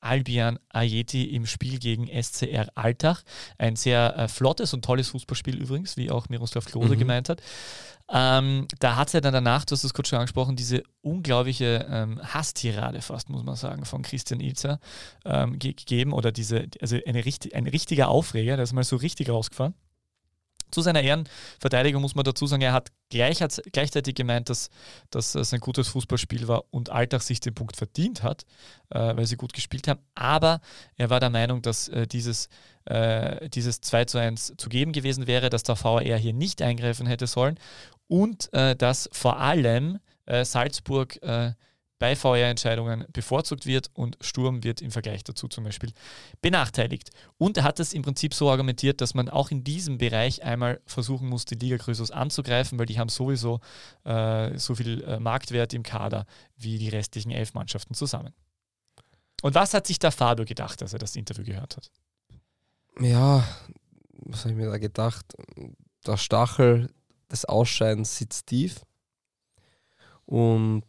Albion Ajeti im Spiel gegen SCR Altach. Ein sehr flottes und tolles Fußballspiel übrigens, wie auch Miroslav Klose gemeint hat. Da hat es ja dann danach, du hast das kurz schon angesprochen, diese unglaubliche Hasstirade fast, muss man sagen, von Christian Ilzer gegeben, oder ein richtiger Aufreger, der ist mal so richtig rausgefahren. Zu seiner Ehrenverteidigung muss man dazu sagen, er hat gleichzeitig gemeint, dass es ein gutes Fußballspiel war und Altach sich den Punkt verdient hat, weil sie gut gespielt haben. Aber er war der Meinung, dass dieses 2:1 zu geben gewesen wäre, dass der VAR hier nicht eingreifen hätte sollen und dass vor allem Salzburg bei VR-Entscheidungen bevorzugt wird und Sturm wird im Vergleich dazu zum Beispiel benachteiligt. Und er hat es im Prinzip so argumentiert, dass man auch in diesem Bereich einmal versuchen muss, die Liga-Größos anzugreifen, weil die haben sowieso so viel Marktwert im Kader wie die restlichen 11 Mannschaften zusammen. Und was hat sich da Fabio gedacht, als er das Interview gehört hat? Ja, was habe ich mir da gedacht? Der Stachel des Ausscheidens sitzt tief und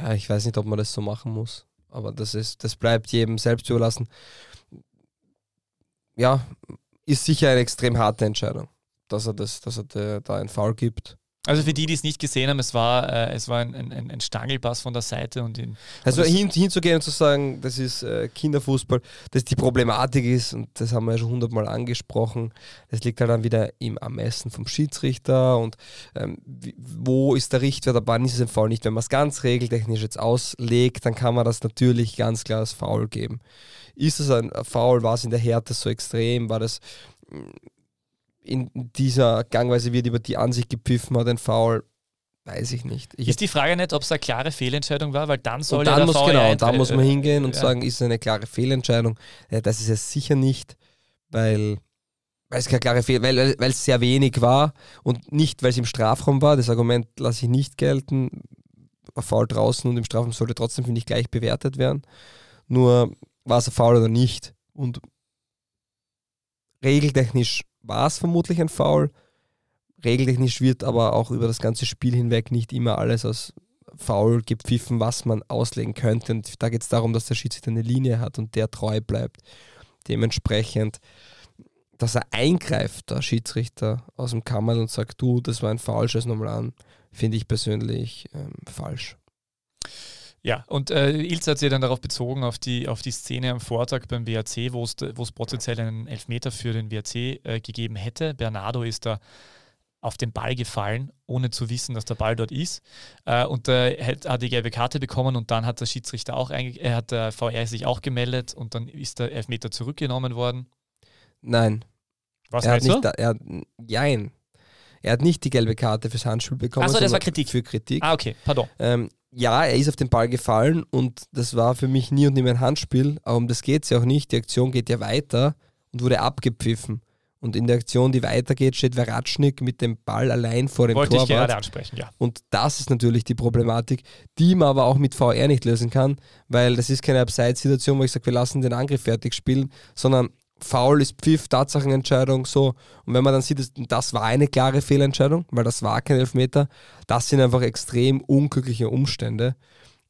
ja, ich weiß nicht, ob man das so machen muss, aber das bleibt jedem selbst überlassen. Ja, ist sicher eine extrem harte Entscheidung, dass er da einen Foul gibt. Also für die es nicht gesehen haben, es war ein Stangelpass von der Seite. Hinzugehen und zu sagen, das ist Kinderfußball, das die Problematik ist, und das haben wir ja schon 100-mal angesprochen, das liegt halt dann wieder im Ermessen vom Schiedsrichter und wo ist der Richtwert, ab wann ist es ein Foul nicht. Wenn man es ganz regeltechnisch jetzt auslegt, dann kann man das natürlich ganz klar als Foul geben. Ist es ein Foul, war es in der Härte so extrem, war das... In dieser Gangweise wird über die Ansicht gepfiffen, hat ein Foul, weiß ich nicht. Ist die Frage nicht, ob es eine klare Fehlentscheidung war, weil dann soll der Foul... Genau, da muss man hingehen und sagen, ist es eine klare Fehlentscheidung? Ja, das ist es sicher nicht, weil es sehr wenig war und nicht, weil es im Strafraum war. Das Argument lasse ich nicht gelten. Ein Foul draußen und im Strafraum sollte trotzdem, finde ich, gleich bewertet werden. Nur war es ein Foul oder nicht. Und regeltechnisch war es vermutlich ein Foul. Regeltechnisch wird aber auch über das ganze Spiel hinweg nicht immer alles als Foul gepfiffen, was man auslegen könnte. Und da geht es darum, dass der Schiedsrichter eine Linie hat und der treu bleibt. Dementsprechend, dass er eingreift, der Schiedsrichter aus dem Kammerl, und sagt, du, das war ein Foul, schau es nochmal an, finde ich persönlich falsch. Ja, und Ilz hat sich dann darauf bezogen, auf die Szene am Vortag beim WAC, wo es potenziell einen Elfmeter für den WAC gegeben hätte. Bernardo ist da auf den Ball gefallen, ohne zu wissen, dass der Ball dort ist. Und hat die gelbe Karte bekommen, und dann hat der Schiedsrichter hat der VR sich auch gemeldet, und dann ist der Elfmeter zurückgenommen worden. Nein. Was heißt so? Nein. Er hat nicht die gelbe Karte fürs Handspiel bekommen. Achso, das war Kritik. Für Kritik. Ah, okay, pardon. Ja, er ist auf den Ball gefallen, und das war für mich nie und nimmer ein Handspiel, aber um das geht es ja auch nicht. Die Aktion geht ja weiter und wurde abgepfiffen. Und in der Aktion, die weitergeht, steht Veratschnik mit dem Ball allein vor dem Torwart. Wollte ich gerade ansprechen, ja. Und das ist natürlich die Problematik, die man aber auch mit VR nicht lösen kann, weil das ist keine Abseitssituation, wo ich sage, wir lassen den Angriff fertig spielen, sondern Foul ist Pfiff, Tatsachenentscheidung, so. Und wenn man dann sieht, das war eine klare Fehlentscheidung, weil das war kein Elfmeter, das sind einfach extrem unglückliche Umstände.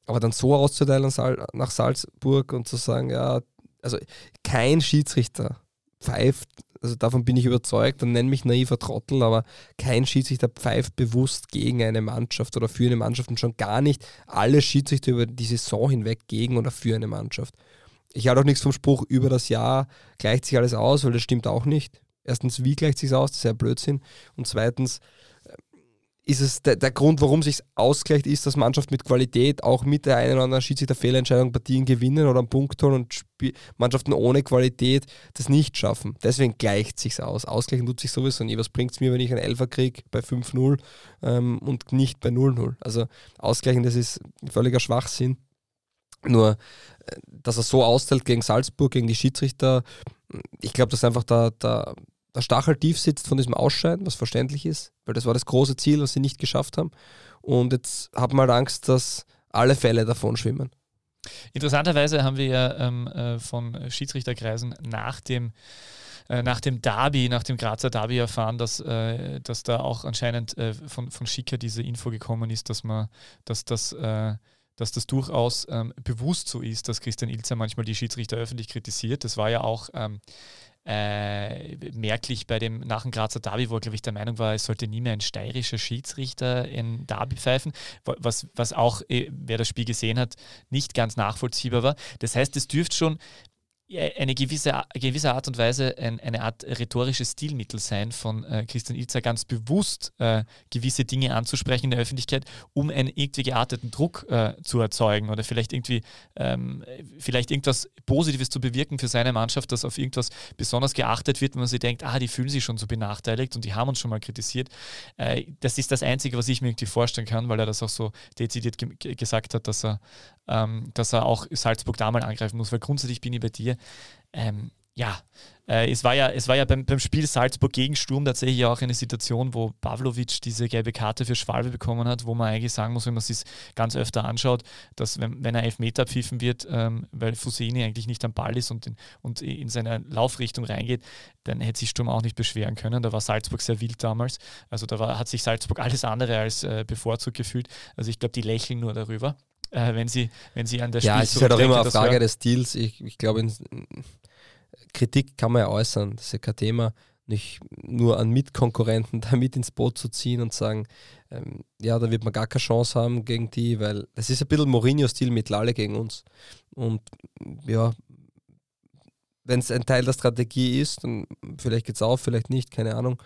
Aber dann so auszuteilen nach Salzburg und zu sagen, ja, also kein Schiedsrichter pfeift also davon bin ich überzeugt, dann nenn mich naiver Trottel, aber kein Schiedsrichter pfeift bewusst gegen eine Mannschaft oder für eine Mannschaft und schon gar nicht alle Schiedsrichter über die Saison hinweg gegen oder für eine Mannschaft. Ich halte auch nichts vom Spruch, über das Jahr gleicht sich alles aus, weil das stimmt auch nicht. Erstens, wie gleicht sich aus? Das ist ja Blödsinn. Und zweitens ist es der Grund, warum sich ausgleicht, ist, dass Mannschaften mit Qualität auch mit der einen oder anderen Schiedsrichter-Fehlentscheidung Partien gewinnen oder einen Punkt holen und Mannschaften ohne Qualität das nicht schaffen. Deswegen gleicht sich's aus. Ausgleichen tut sich sowieso nie. Was bringt es mir, wenn ich einen Elfer kriege bei 5-0 und nicht bei 0-0? Also ausgleichen, das ist völliger Schwachsinn. Nur, dass er so austeilt gegen Salzburg, gegen die Schiedsrichter, ich glaube, dass einfach der Stachel tief sitzt von diesem Ausscheiden, was verständlich ist, weil das war das große Ziel, was sie nicht geschafft haben. Und jetzt hat man halt Angst, dass alle Fälle davon schwimmen. Interessanterweise haben wir ja von Schiedsrichterkreisen nach dem Grazer Derby erfahren, dass da auch anscheinend von Schicker diese Info gekommen ist, dass das durchaus bewusst so ist, dass Christian Ilzer manchmal die Schiedsrichter öffentlich kritisiert. Das war ja auch merklich bei dem nach dem Grazer Derby, wo er, glaube ich, der Meinung war, es sollte nie mehr ein steirischer Schiedsrichter in Derby pfeifen, was auch, wer das Spiel gesehen hat, nicht ganz nachvollziehbar war. Das heißt, es dürfte schon eine gewisse Art und Weise eine Art rhetorisches Stilmittel sein von Christian Ilzer, ganz bewusst gewisse Dinge anzusprechen in der Öffentlichkeit, um einen irgendwie gearteten Druck zu erzeugen oder vielleicht irgendwas Positives zu bewirken für seine Mannschaft, dass auf irgendwas besonders geachtet wird, wenn man sich denkt, die fühlen sich schon so benachteiligt und die haben uns schon mal kritisiert. Das ist das Einzige, was ich mir irgendwie vorstellen kann, weil er das auch so dezidiert gesagt hat, dass er auch Salzburg da mal angreifen muss, weil grundsätzlich bin ich bei dir. Es war ja beim Spiel Salzburg gegen Sturm tatsächlich auch eine Situation, wo Pavlovic diese gelbe Karte für Schwalbe bekommen hat, wo man eigentlich sagen muss, wenn man es sich ganz öfter anschaut, dass wenn er Elfmeter pfiffen wird, weil Fuseni eigentlich nicht am Ball ist und in seiner Laufrichtung reingeht, dann hätte sich Sturm auch nicht beschweren können. Da war Salzburg sehr wild damals. Also hat sich Salzburg alles andere als bevorzugt gefühlt. Also ich glaube, die lächeln nur darüber. Wenn sie an der Spiel es ist halt auch immer eine Frage des Stils. Ich glaube, Kritik kann man ja äußern, das ist ja kein Thema, nicht nur an Mitkonkurrenten da mit ins Boot zu ziehen und sagen, da wird man gar keine Chance haben gegen die, weil das ist ein bisschen Mourinho-Stil mit alle gegen uns. Und ja, wenn es ein Teil der Strategie ist, dann vielleicht geht es auf, vielleicht nicht, keine Ahnung.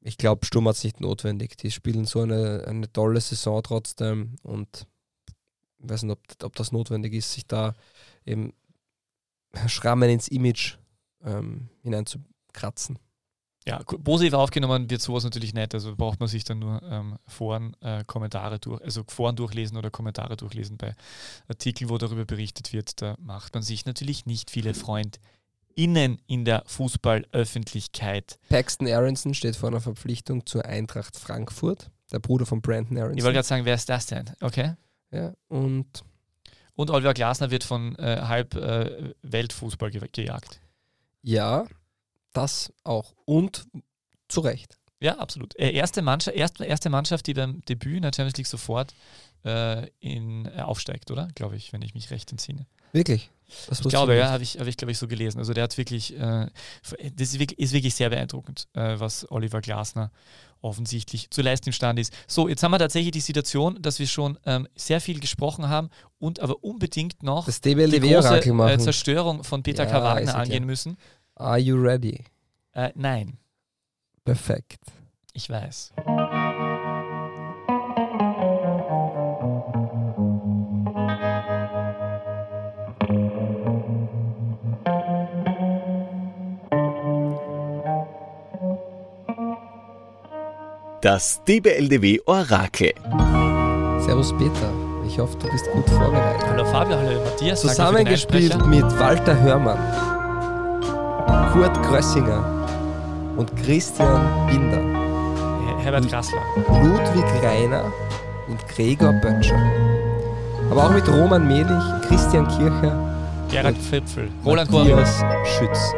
Ich glaube, Sturm hat es nicht notwendig. Die spielen so eine tolle Saison trotzdem und ich weiß nicht, ob das notwendig ist, sich da eben Schrammen ins Image hineinzukratzen. Ja, positiv aufgenommen wird sowas natürlich nicht. Also braucht man sich dann nur Foren durchlesen oder Kommentare durchlesen bei Artikeln, wo darüber berichtet wird. Da macht man sich natürlich nicht viele FreundInnen in der Fußballöffentlichkeit. Paxton Aronson steht vor einer Verpflichtung zur Eintracht Frankfurt, der Bruder von Brandon Aronson. Ich wollte gerade sagen, wer ist das denn? Okay. Ja, und Oliver Glasner wird von Weltfußball gejagt. Ja, das auch. Und zu Recht. Ja, absolut. Erste Mannschaft, die beim Debüt in der Champions League sofort aufsteigt, oder? Glaube ich, wenn ich mich recht entsinne. Wirklich? Ich glaube, ja, habe ich so gelesen. Also der hat wirklich, das ist wirklich sehr beeindruckend, was Oliver Glasner offensichtlich zu leisten imstande ist. So, jetzt haben wir tatsächlich die Situation, dass wir schon sehr viel gesprochen haben und aber unbedingt noch das die große Zerstörung von Peter K. Wagner angehen müssen. Are you ready? Nein. Perfekt. Ich weiß. Das DBLDW-Orakel. Servus Peter, ich hoffe, du bist gut vorbereitet. Hallo Fabio, hallo Matthias. Zusammengespielt mit Walter Hörmann, Kurt Grössinger und Christian Binder. Herbert Grassler. Ludwig Reiner und Gregor Böttcher. Aber auch mit Roman Mehlich, Christian Kircher, Gerhard Pfipfel, Roland Matthias Schütz,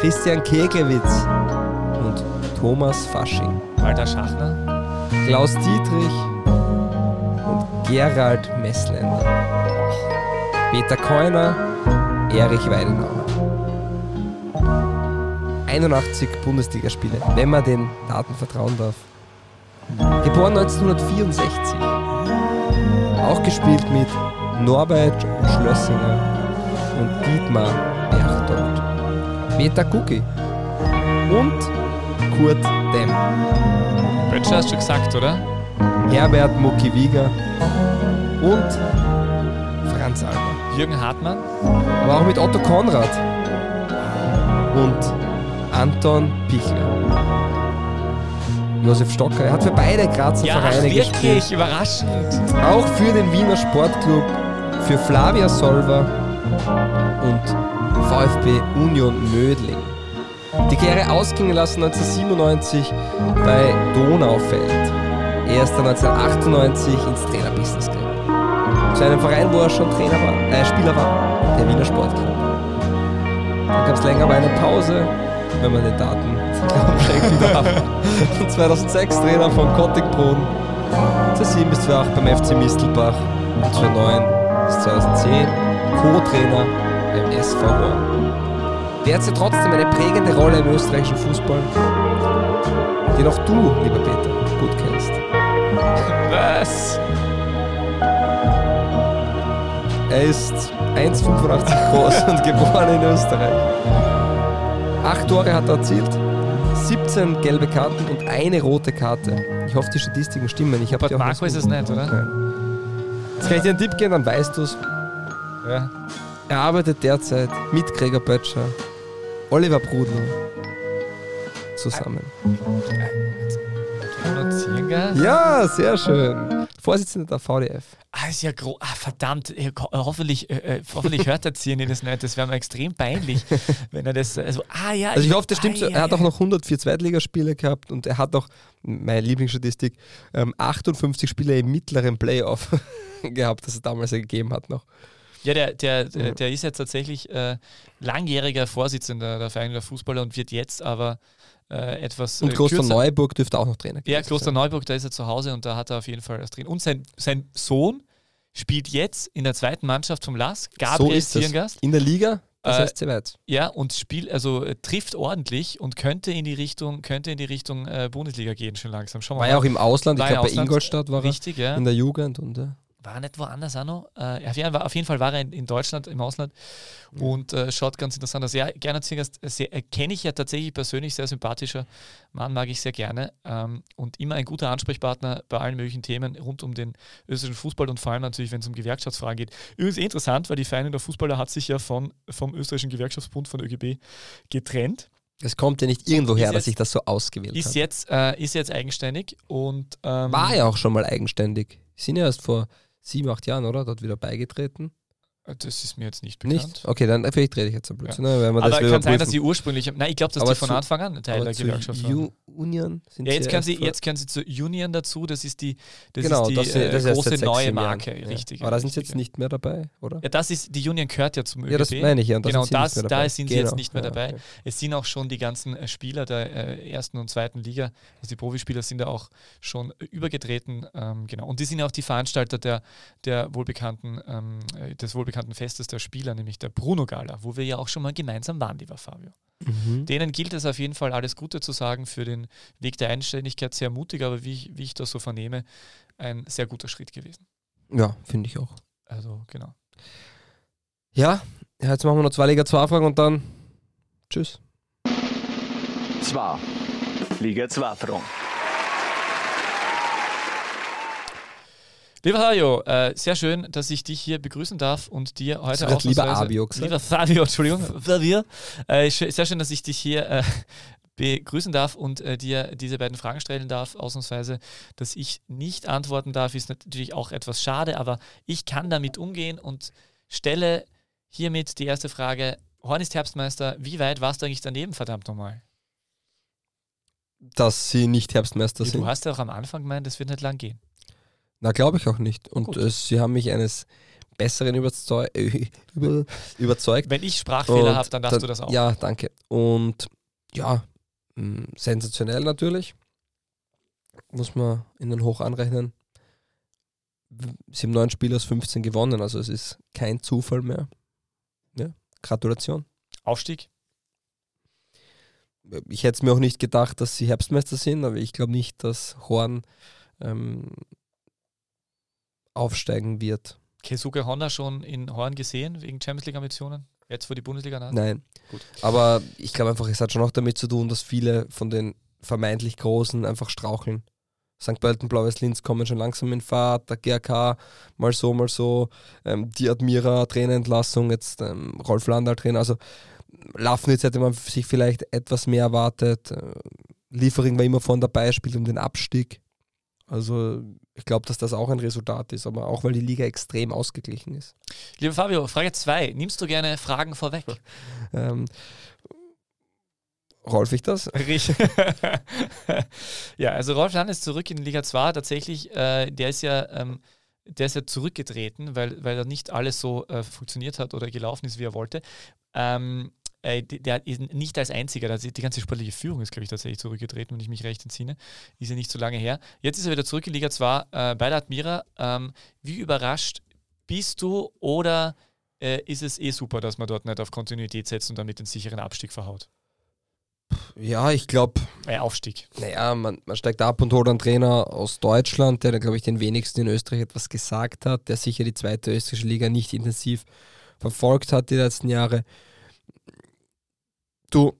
Christian Keglewitz und Thomas Fasching. Walter Schachner, Klaus Dietrich und Gerald Messländer, Peter Keuner, Erich Weidenauer. 81 Bundesligaspiele, wenn man den Daten vertrauen darf. Geboren 1964. Auch gespielt mit Norbert Schlössinger und Dietmar Berchtold, Peter Kuki und Kurt Demm. Böttcher hast du gesagt, oder? Herbert Mucki-Wieger und Franz Almer. Jürgen Hartmann. Aber auch mit Otto Konrad und Anton Pichler. Josef Stocker, er hat für beide Grazer Vereine gespielt. Ja, wirklich überraschend. Auch für den Wiener Sportclub, für Flavia Solva und VfB Union Mödling. Die Karriere ausklingen lassen 1997 bei Donaufeld. Er ist dann 1998 ins Trainerbusiness gegangen. Zu einem Verein, wo er schon Spieler war, der Wiener Sportclub. Dann gab es länger eine Pause, wenn man den Daten schenken darf. 2006 Trainer von Kottigbrunn, 2007 bis 2008 beim FC Mistelbach und 2009 bis 2010 Co-Trainer beim SV Horn. Der hat trotzdem eine prägende Rolle im österreichischen Fußball, den auch du, lieber Peter, gut kennst. Was? Er ist 1,85 groß und geboren in Österreich. 8 Tore hat er erzielt, 17 gelbe Karten und eine rote Karte. Ich hoffe, die Statistiken stimmen. Ich habe Marco ist es nicht, oder? Nein. Jetzt kann ich dir einen Tipp geben, dann weißt du es. Ja. Er arbeitet derzeit mit Gregor Böttcher, Oliver Brudner zusammen. Ja, sehr schön. Vorsitzender der VDF. Ah, ist ja groß. Ah, verdammt. Hoffentlich hört der Zirni das nicht. Das wäre mir extrem peinlich, wenn er das. Also ich hoffe, das stimmt. Er hat auch noch 104 Zweitligaspiele gehabt und er hat auch, meine Lieblingsstatistik, 58 Spiele im mittleren Playoff gehabt, das er damals gegeben hat noch. Ja, der ist jetzt tatsächlich langjähriger Vorsitzender der Vereinigung der Fußballer und wird jetzt aber etwas. Und Klosterneuburg dürfte auch noch Trainer sein. Ja, Klosterneuburg, da ist er zu Hause und da hat er auf jeden Fall das Training. Und sein Sohn spielt jetzt in der zweiten Mannschaft vom LASK, Gabriel Zierngast. So in der Liga, das heißt sehr weit. Ja, und trifft ordentlich und könnte in die Richtung Bundesliga gehen, schon langsam. Schon war ja auch im Ausland, ich glaube bei Ingolstadt war er richtig, ja. In der Jugend und ja. War nicht woanders auch noch? Auf jeden Fall war er in Deutschland, im Ausland und schaut ganz interessant aus. Ja, Gernot Zierngast kenne ich ja tatsächlich persönlich, sehr sympathischer Mann, mag ich sehr gerne und immer ein guter Ansprechpartner bei allen möglichen Themen rund um den österreichischen Fußball und vor allem natürlich, wenn es um Gewerkschaftsfragen geht. Übrigens interessant, weil die Vereinigung der Fußballer hat sich ja vom österreichischen Gewerkschaftsbund, von ÖGB, getrennt. Es kommt ja nicht irgendwo her, dass sich das so ausgewählt hat. Ist jetzt eigenständig und... war ja auch schon mal eigenständig. Sind ja erst vor 7-8 Jahren, oder? Dort wieder beigetreten. Das ist mir jetzt nicht bekannt. Nicht? Okay, dann vielleicht rede ich jetzt ein Blödsinn. Ja. Ne, aber kann sein, dass sie ursprünglich... Nein, ich glaube, dass die von Anfang an Teil der Gewerkschaft waren. Union sind ja, jetzt können sie zur Union dazu. Das ist die große neue Marke. Ja. Richtig. Aber da sind sie jetzt nicht mehr dabei, oder? Ja, die Union gehört ja zum ÖGB. Ja, das meine ich ja. Genau, da sind sie jetzt nicht mehr dabei. Okay. Es sind auch schon die ganzen Spieler der ersten und zweiten Liga, also die Profispieler sind da auch schon übergetreten. Genau. Und die sind auch die Veranstalter des wohlbekannten Festes der Spieler, nämlich der Bruno-Gala, wo wir ja auch schon mal gemeinsam waren, lieber Fabio. Mhm. Denen gilt es auf jeden Fall, alles Gute zu sagen für den Weg der Eigenständigkeit. Sehr mutig, aber wie ich das so vernehme, ein sehr guter Schritt gewesen. Ja, finde ich auch. Also, genau. Ja, jetzt machen wir noch 2 Liga 2 Fragen und dann tschüss. 2 Liga 2 Fragen. Lieber Fabio, sehr schön, dass ich dich hier begrüßen darf und dir heute auch... Lieber Fabio, Entschuldigung, Fabio. Sehr schön, dass ich dich hier begrüßen darf und dir diese beiden Fragen stellen darf. Ausnahmsweise, dass ich nicht antworten darf, ist natürlich auch etwas schade, aber ich kann damit umgehen und stelle hiermit die erste Frage. Horn ist Herbstmeister. Wie weit warst du eigentlich daneben, verdammt nochmal? Dass sie nicht Herbstmeister sind. Du hast ja auch am Anfang gemeint, das wird nicht lang gehen. Na, glaube ich auch nicht. Und sie haben mich eines Besseren überzeugt. Wenn ich Sprachfehler habe, dann darfst du das auch. Ja, danke. Und ja, sensationell natürlich. Muss man ihnen hoch anrechnen. Sie haben 9 Spiele aus 15 gewonnen, also es ist kein Zufall mehr. Ja, Gratulation. Aufstieg? ich hätte es mir auch nicht gedacht, dass sie Herbstmeister sind, aber ich glaube nicht, dass Horn aufsteigen wird. Keisuke Honna schon in Horn gesehen, wegen Champions-League-Ambitionen? Jetzt für die Bundesliga? Nein. Gut. Aber ich glaube einfach, es hat schon auch damit zu tun, dass viele von den vermeintlich Großen einfach straucheln. St. Pölten, Blau-Weiß Linz kommen schon langsam in Fahrt, der GRK mal so, die Admira, Trainerentlassung, jetzt Rolf Landl Trainer, also Lafnitz hätte man sich vielleicht etwas mehr erwartet, Liefering war immer vorne dabei, spielt um den Abstieg, also ich glaube, dass das auch ein Resultat ist, aber auch weil die Liga extrem ausgeglichen ist. Lieber Fabio, Frage 2, nimmst du gerne Fragen vorweg? Rolf, ich das? Richtig. Ja, also Rolf Landl ist zurück in Liga 2. Tatsächlich, der ist ja zurückgetreten, weil da nicht alles so funktioniert hat oder gelaufen ist, wie er wollte. Der ist nicht als einziger, die ganze sportliche Führung ist, glaube ich, tatsächlich zurückgetreten, wenn ich mich recht entsinne. Ist ja nicht so lange her. Jetzt ist er wieder zurück in Liga 2 bei der Admira. Wie überrascht bist du oder ist es eh super, dass man dort nicht auf Kontinuität setzt und damit den sicheren Abstieg verhaut? Ja, ich glaube... Aufstieg. Naja, man steigt ab und holt einen Trainer aus Deutschland, der, glaube ich, den wenigsten in Österreich etwas gesagt hat, der sicher die zweite österreichische Liga nicht intensiv verfolgt hat die letzten Jahre. Du,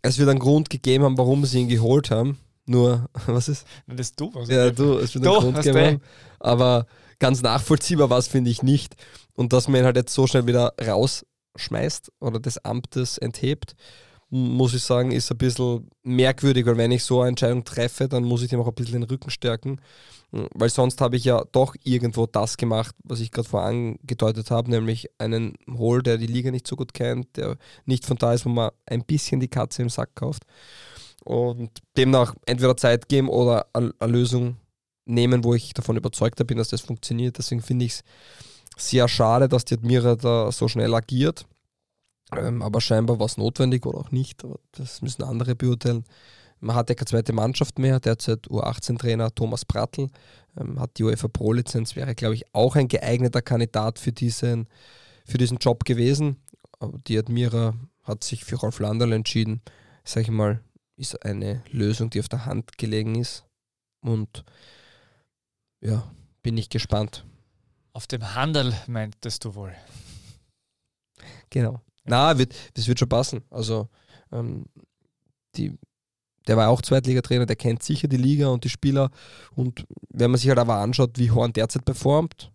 es wird einen Grund gegeben haben, warum sie ihn geholt haben. Nur, was ist? Das ist du. Was ja, du, es wird einen Grund gegeben haben. Aber ganz nachvollziehbar war es, finde ich, nicht. Und dass man ihn halt jetzt so schnell wieder rausschmeißt oder des Amtes enthebt, muss ich sagen, ist ein bisschen merkwürdig, weil wenn ich so eine Entscheidung treffe, dann muss ich dem auch ein bisschen den Rücken stärken, weil sonst habe ich ja doch irgendwo das gemacht, was ich gerade vorher angedeutet habe, nämlich einen Hol, der die Liga nicht so gut kennt, der nicht von da ist, wo man ein bisschen die Katze im Sack kauft und demnach entweder Zeit geben oder eine Lösung nehmen, wo ich davon überzeugt bin, dass das funktioniert. Deswegen finde ich es sehr schade, dass die Admira da so schnell agiert. Aber scheinbar war es notwendig oder auch nicht, aber das müssen andere beurteilen. Man hat ja keine zweite Mannschaft mehr, derzeit U18-Trainer Thomas Brattl hat die UEFA Pro-Lizenz, wäre glaube ich auch ein geeigneter Kandidat für diesen Job gewesen. Aber die Admira hat sich für Rolf Landl entschieden, sage ich mal, ist eine Lösung, die auf der Hand gelegen ist und ja, bin ich gespannt. Auf dem Handel meintest du wohl? Genau. Na, das wird schon passen. Also der war auch Zweitliga-Trainer, der kennt sicher die Liga und die Spieler. Und wenn man sich halt aber anschaut, wie Horn derzeit performt,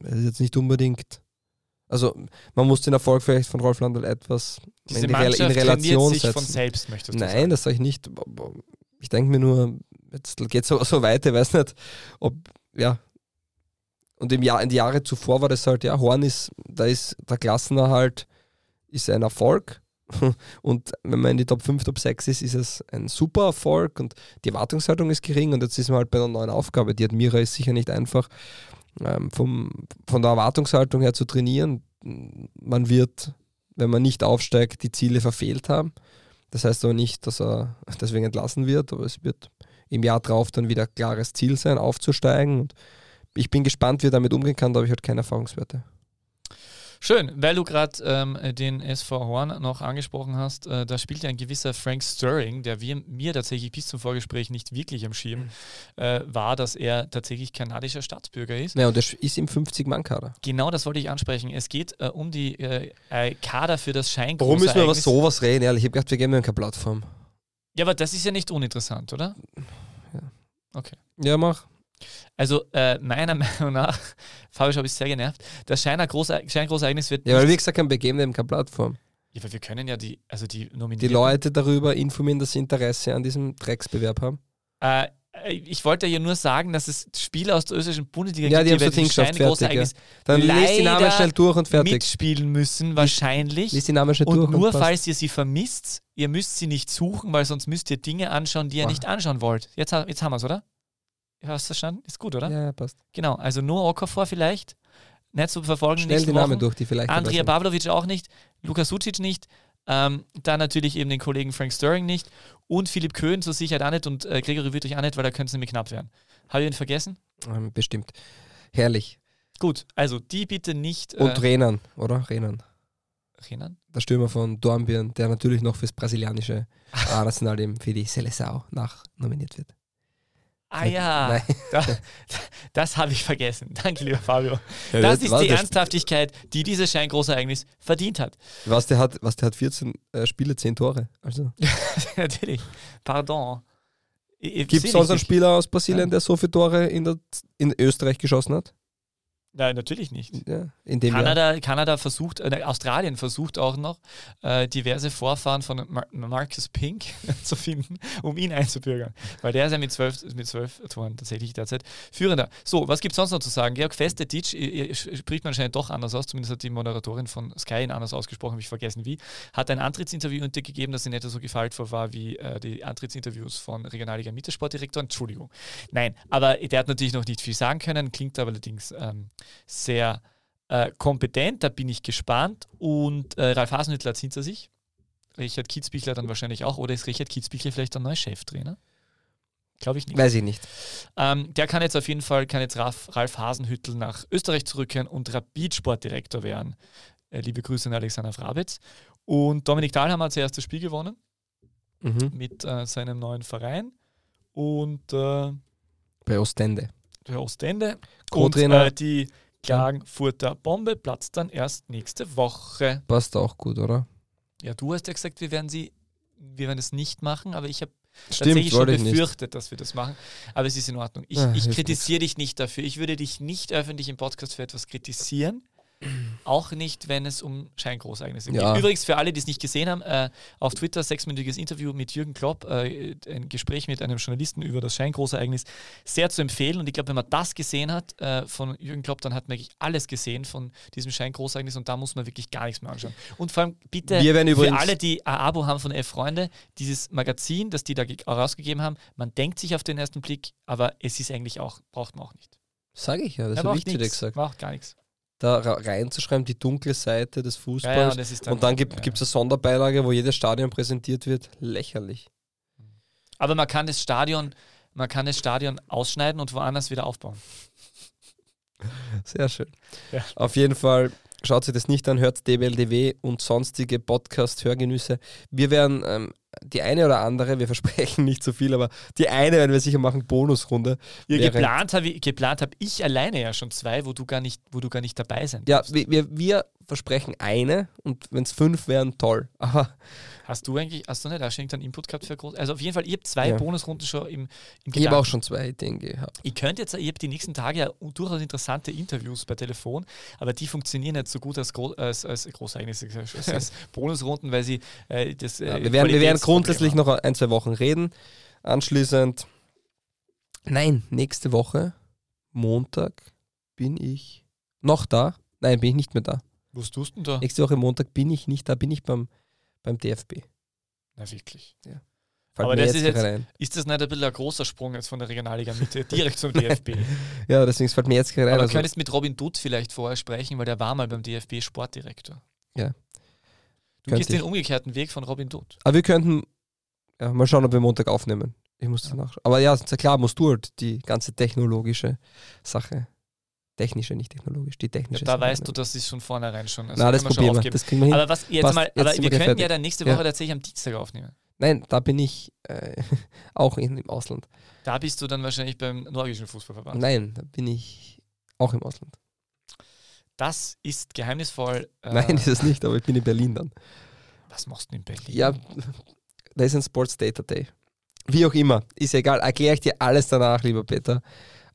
das ist jetzt nicht unbedingt... Also man muss den Erfolg vielleicht von Rolf Landl etwas in Relation sich setzen. Von selbst, möchtest du sagen? Nein, das sage ich nicht. Ich denke mir nur, jetzt geht es so weiter, ich weiß nicht, ob... ja. Und in die Jahre zuvor war das halt, ja, Horn ist der Klassenerhalt ist ein Erfolg. Und wenn man in die Top 5, Top 6 ist, ist es ein super Erfolg und die Erwartungshaltung ist gering und jetzt ist man halt bei einer neuen Aufgabe. Die Admira ist sicher nicht einfach von der Erwartungshaltung her zu trainieren. Man wird, wenn man nicht aufsteigt, die Ziele verfehlt haben. Das heißt aber nicht, dass er deswegen entlassen wird, aber es wird im Jahr drauf dann wieder ein klares Ziel sein, aufzusteigen und ich bin gespannt, wie er damit umgehen kann, da habe ich halt keine Erfahrungswerte. Schön, weil du gerade den SV Horn noch angesprochen hast, da spielt ja ein gewisser Frank Stirring, der mir tatsächlich bis zum Vorgespräch nicht wirklich am Schirm war, dass er tatsächlich kanadischer Staatsbürger ist. Ja, und er ist im 50-Mann-Kader. Genau, das wollte ich ansprechen. Es geht um die Kader für das Scheingroßereignis. Warum müssen wir über sowas reden? Ehrlich, ich habe gedacht, wir geben ihm keine Plattform. Ja, aber das ist ja nicht uninteressant, oder? Ja. Okay. Ja, mach. Also meiner Meinung nach, Fabio Schaub ist sehr genervt, das Scheingroßereignis wird... Ja, weil wir gesagt haben, wir geben dem keine Plattform. Ja, weil wir können ja die Nominierung... Die Leute darüber informieren, dass sie Interesse an diesem Drecksbewerb haben. Ich wollte ja nur sagen, dass es Spieler aus der österreichischen Bundesliga ja, gibt, die bei dem Scheingroßereignis dann lest die Namen schnell durch und fertig. Mitspielen müssen wahrscheinlich. Lest die Namen schnell durch und nur passt. Falls ihr sie vermisst, ihr müsst sie nicht suchen, weil sonst müsst ihr Dinge anschauen, die ihr nicht anschauen wollt. Jetzt haben wir es, oder? Hast du verstanden? Ist gut, oder? Ja, passt. Genau, also nur Okafor vielleicht. Nicht zu verfolgen. Schnell die Namen durch, die vielleicht. Andrija Pavlovic auch nicht. Lukas Sucic nicht. Dann natürlich eben den Kollegen Frank Stirring nicht. Und Philipp Köhn zur Sicherheit auch nicht. Und Gregory Wüthrich auch nicht, weil da könnte es nämlich knapp werden. Habe ich ihn vergessen? Bestimmt. Herrlich. Gut, also die bitte nicht. Und Renan, oder? Renan. kennen? Der Stürmer von Dornbirn, der natürlich noch fürs brasilianische Nationalteam für die Seleção nachnominiert wird. Ah ja, das habe ich vergessen. Danke, lieber Fabio. Ja, das ist die Ernsthaftigkeit, die dieses Scheingroßereignis verdient hat. Was der hat 14 Spiele, 10 Tore. Also. Natürlich. Pardon. Gibt es sonst einen Spieler aus Brasilien, der so viele Tore in Österreich geschossen hat? Nein, natürlich nicht. Ja, in dem Kanada versucht, Australien versucht auch noch, diverse Vorfahren von Marcus Pink zu finden, um ihn einzubürgern. Weil der ist ja mit 12 Toren tatsächlich derzeit führender. So, was gibt es sonst noch zu sagen? Georg Festetitsch spricht man anscheinend doch anders aus, zumindest hat die Moderatorin von Sky ihn anders ausgesprochen, habe ich vergessen wie, hat ein Antrittsinterview untergegeben, das in etwa so gefaltvoll war wie die Antrittsinterviews von Regionalliga Mitte Sportdirektoren. Entschuldigung. Nein, aber der hat natürlich noch nicht viel sagen können, klingt aber allerdings sehr kompetent, da bin ich gespannt. Und Ralf Hasenhüttl hat es hinter sich. Richard Kitzbichler dann wahrscheinlich auch. Oder ist Richard Kitzbichler vielleicht der neue Cheftrainer? Glaube ich nicht. Weiß ich nicht. Der kann jetzt auf jeden Fall Ralf Hasenhüttl nach Österreich zurückkehren und Rapid-Sportdirektor werden. Liebe Grüße an Alexander Frabetz. Und Dominik Dahlhammer hat das erste Spiel gewonnen mit seinem neuen Verein. Und bei Ostende. Der Ostende. Co-Trainer. Und die Klagenfurter Bombe platzt dann erst nächste Woche. Passt auch gut, oder? Ja, du hast ja gesagt, wir werden es nicht machen, aber ich habe tatsächlich schon befürchtet, dass wir das machen. Aber es ist in Ordnung. Ich kritisiere dich nicht dafür. Ich würde dich nicht öffentlich im Podcast für etwas kritisieren. Auch nicht, wenn es um Scheingroßereignisse geht. Ja. Übrigens, für alle, die es nicht gesehen haben, auf Twitter 6-minütiges Interview mit Jürgen Klopp, ein Gespräch mit einem Journalisten über das Scheingroßereignis, sehr zu empfehlen. Und ich glaube, wenn man das gesehen hat von Jürgen Klopp, dann hat man wirklich alles gesehen von diesem Scheingroßereignis und da muss man wirklich gar nichts mehr anschauen. Und vor allem bitte für alle, die ein Abo haben von 11 Freunde, dieses Magazin, das die da rausgegeben haben, man denkt sich auf den ersten Blick, aber es ist eigentlich auch, braucht man auch nicht. Sage ich ja, das habe ich zu dir gesagt. Braucht gar nichts. Da reinzuschreiben, die dunkle Seite des Fußballs. Ja, und dann gibt es eine Sonderbeilage, wo jedes Stadion präsentiert wird. Lächerlich. Aber man kann das Stadion ausschneiden und woanders wieder aufbauen. Sehr schön. Ja. Auf jeden Fall schaut sich das nicht an, hört DBLDW und sonstige Podcast-Hörgenüsse. Wir werden die eine oder andere, wir versprechen nicht so viel, aber die eine werden wir sicher machen, Bonusrunde. Ja, geplant habe ich alleine ja schon 2, wo du gar nicht dabei sein darfst. Ja, wir versprechen eine und wenn es 5 wären, toll. Aha. Hast du nicht auch schon irgendeinen Input gehabt für groß? Also auf jeden Fall, ihr habt 2 Bonusrunden schon im Gedanken. Ich habe auch schon 2 Ideen gehabt. Ihr habt die nächsten Tage ja durchaus interessante Interviews bei Telefon, aber die funktionieren nicht so gut als Großereignisse, als Bonusrunden, weil sie wir werden grundsätzlich noch 1-2 Wochen reden. Anschließend, nächste Woche, Montag, bin ich noch da. Nein, bin ich nicht mehr da. Was tust du denn da? Nächste Woche Montag bin ich nicht da, bin ich beim DFB. Na wirklich? Ja. Aber das ist das nicht ein bisschen ein großer Sprung jetzt von der Regionalliga Mitte direkt zum DFB? Ja, deswegen fällt mir jetzt gerade ein. Aber du könntest mit Robin Dutt vielleicht vorher sprechen, weil der war mal beim DFB Sportdirektor. Ja. Du gehst den umgekehrten Weg von Robin Dutt. Aber wir könnten mal schauen, ob wir Montag aufnehmen. Ich muss das nachschauen. Aber ja, klar, musst du halt die ganze technologische Sache. Technische, nicht technologisch, die technische. Ja, da weißt du, das ist schon vornherein schon. Also nein, das probieren wir. Das kriegen wir hin. Aber wir könnten ja dann nächste Woche tatsächlich am Dienstag aufnehmen. Nein, da bin ich auch im Ausland. Da bist du dann wahrscheinlich beim norwegischen Fußballverband. Nein, da bin ich auch im Ausland. Das ist geheimnisvoll. Nein, ist es nicht, aber ich bin in Berlin dann. Was machst du in Berlin? Ja, da ist ein Sports Data Day. Wie auch immer, ist egal. Erkläre ich dir alles danach, lieber Peter.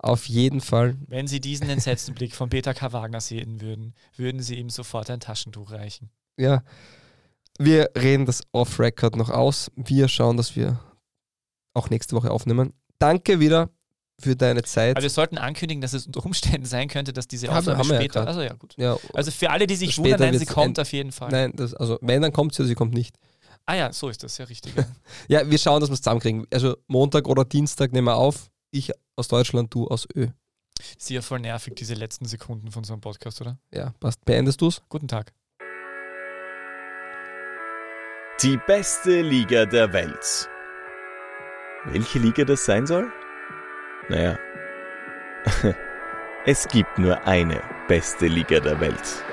Auf jeden Fall. Wenn Sie diesen entsetzten Blick von Peter K. Wagner sehen würden, würden Sie ihm sofort ein Taschentuch reichen. Ja, wir reden das Off-Record noch aus. Wir schauen, dass wir auch nächste Woche aufnehmen. Danke wieder für deine Zeit. Aber wir sollten ankündigen, dass es unter Umständen sein könnte, dass diese Aufnahme später... Ja, also ja, gut. Ja, also für alle, die sich wundern, nein, sie kommt auf jeden Fall. Nein, wenn, dann kommt sie oder sie kommt nicht. Ah ja, so ist das, ja richtig. Ja, wir schauen, dass wir es zusammenkriegen. Also Montag oder Dienstag nehmen wir auf. Ich aus Deutschland, du aus Ö. Ist ja voll nervig, diese letzten Sekunden von so einem Podcast, oder? Ja, passt. Beendest du's? Guten Tag. Die beste Liga der Welt. Welche Liga das sein soll? Naja, es gibt nur eine beste Liga der Welt.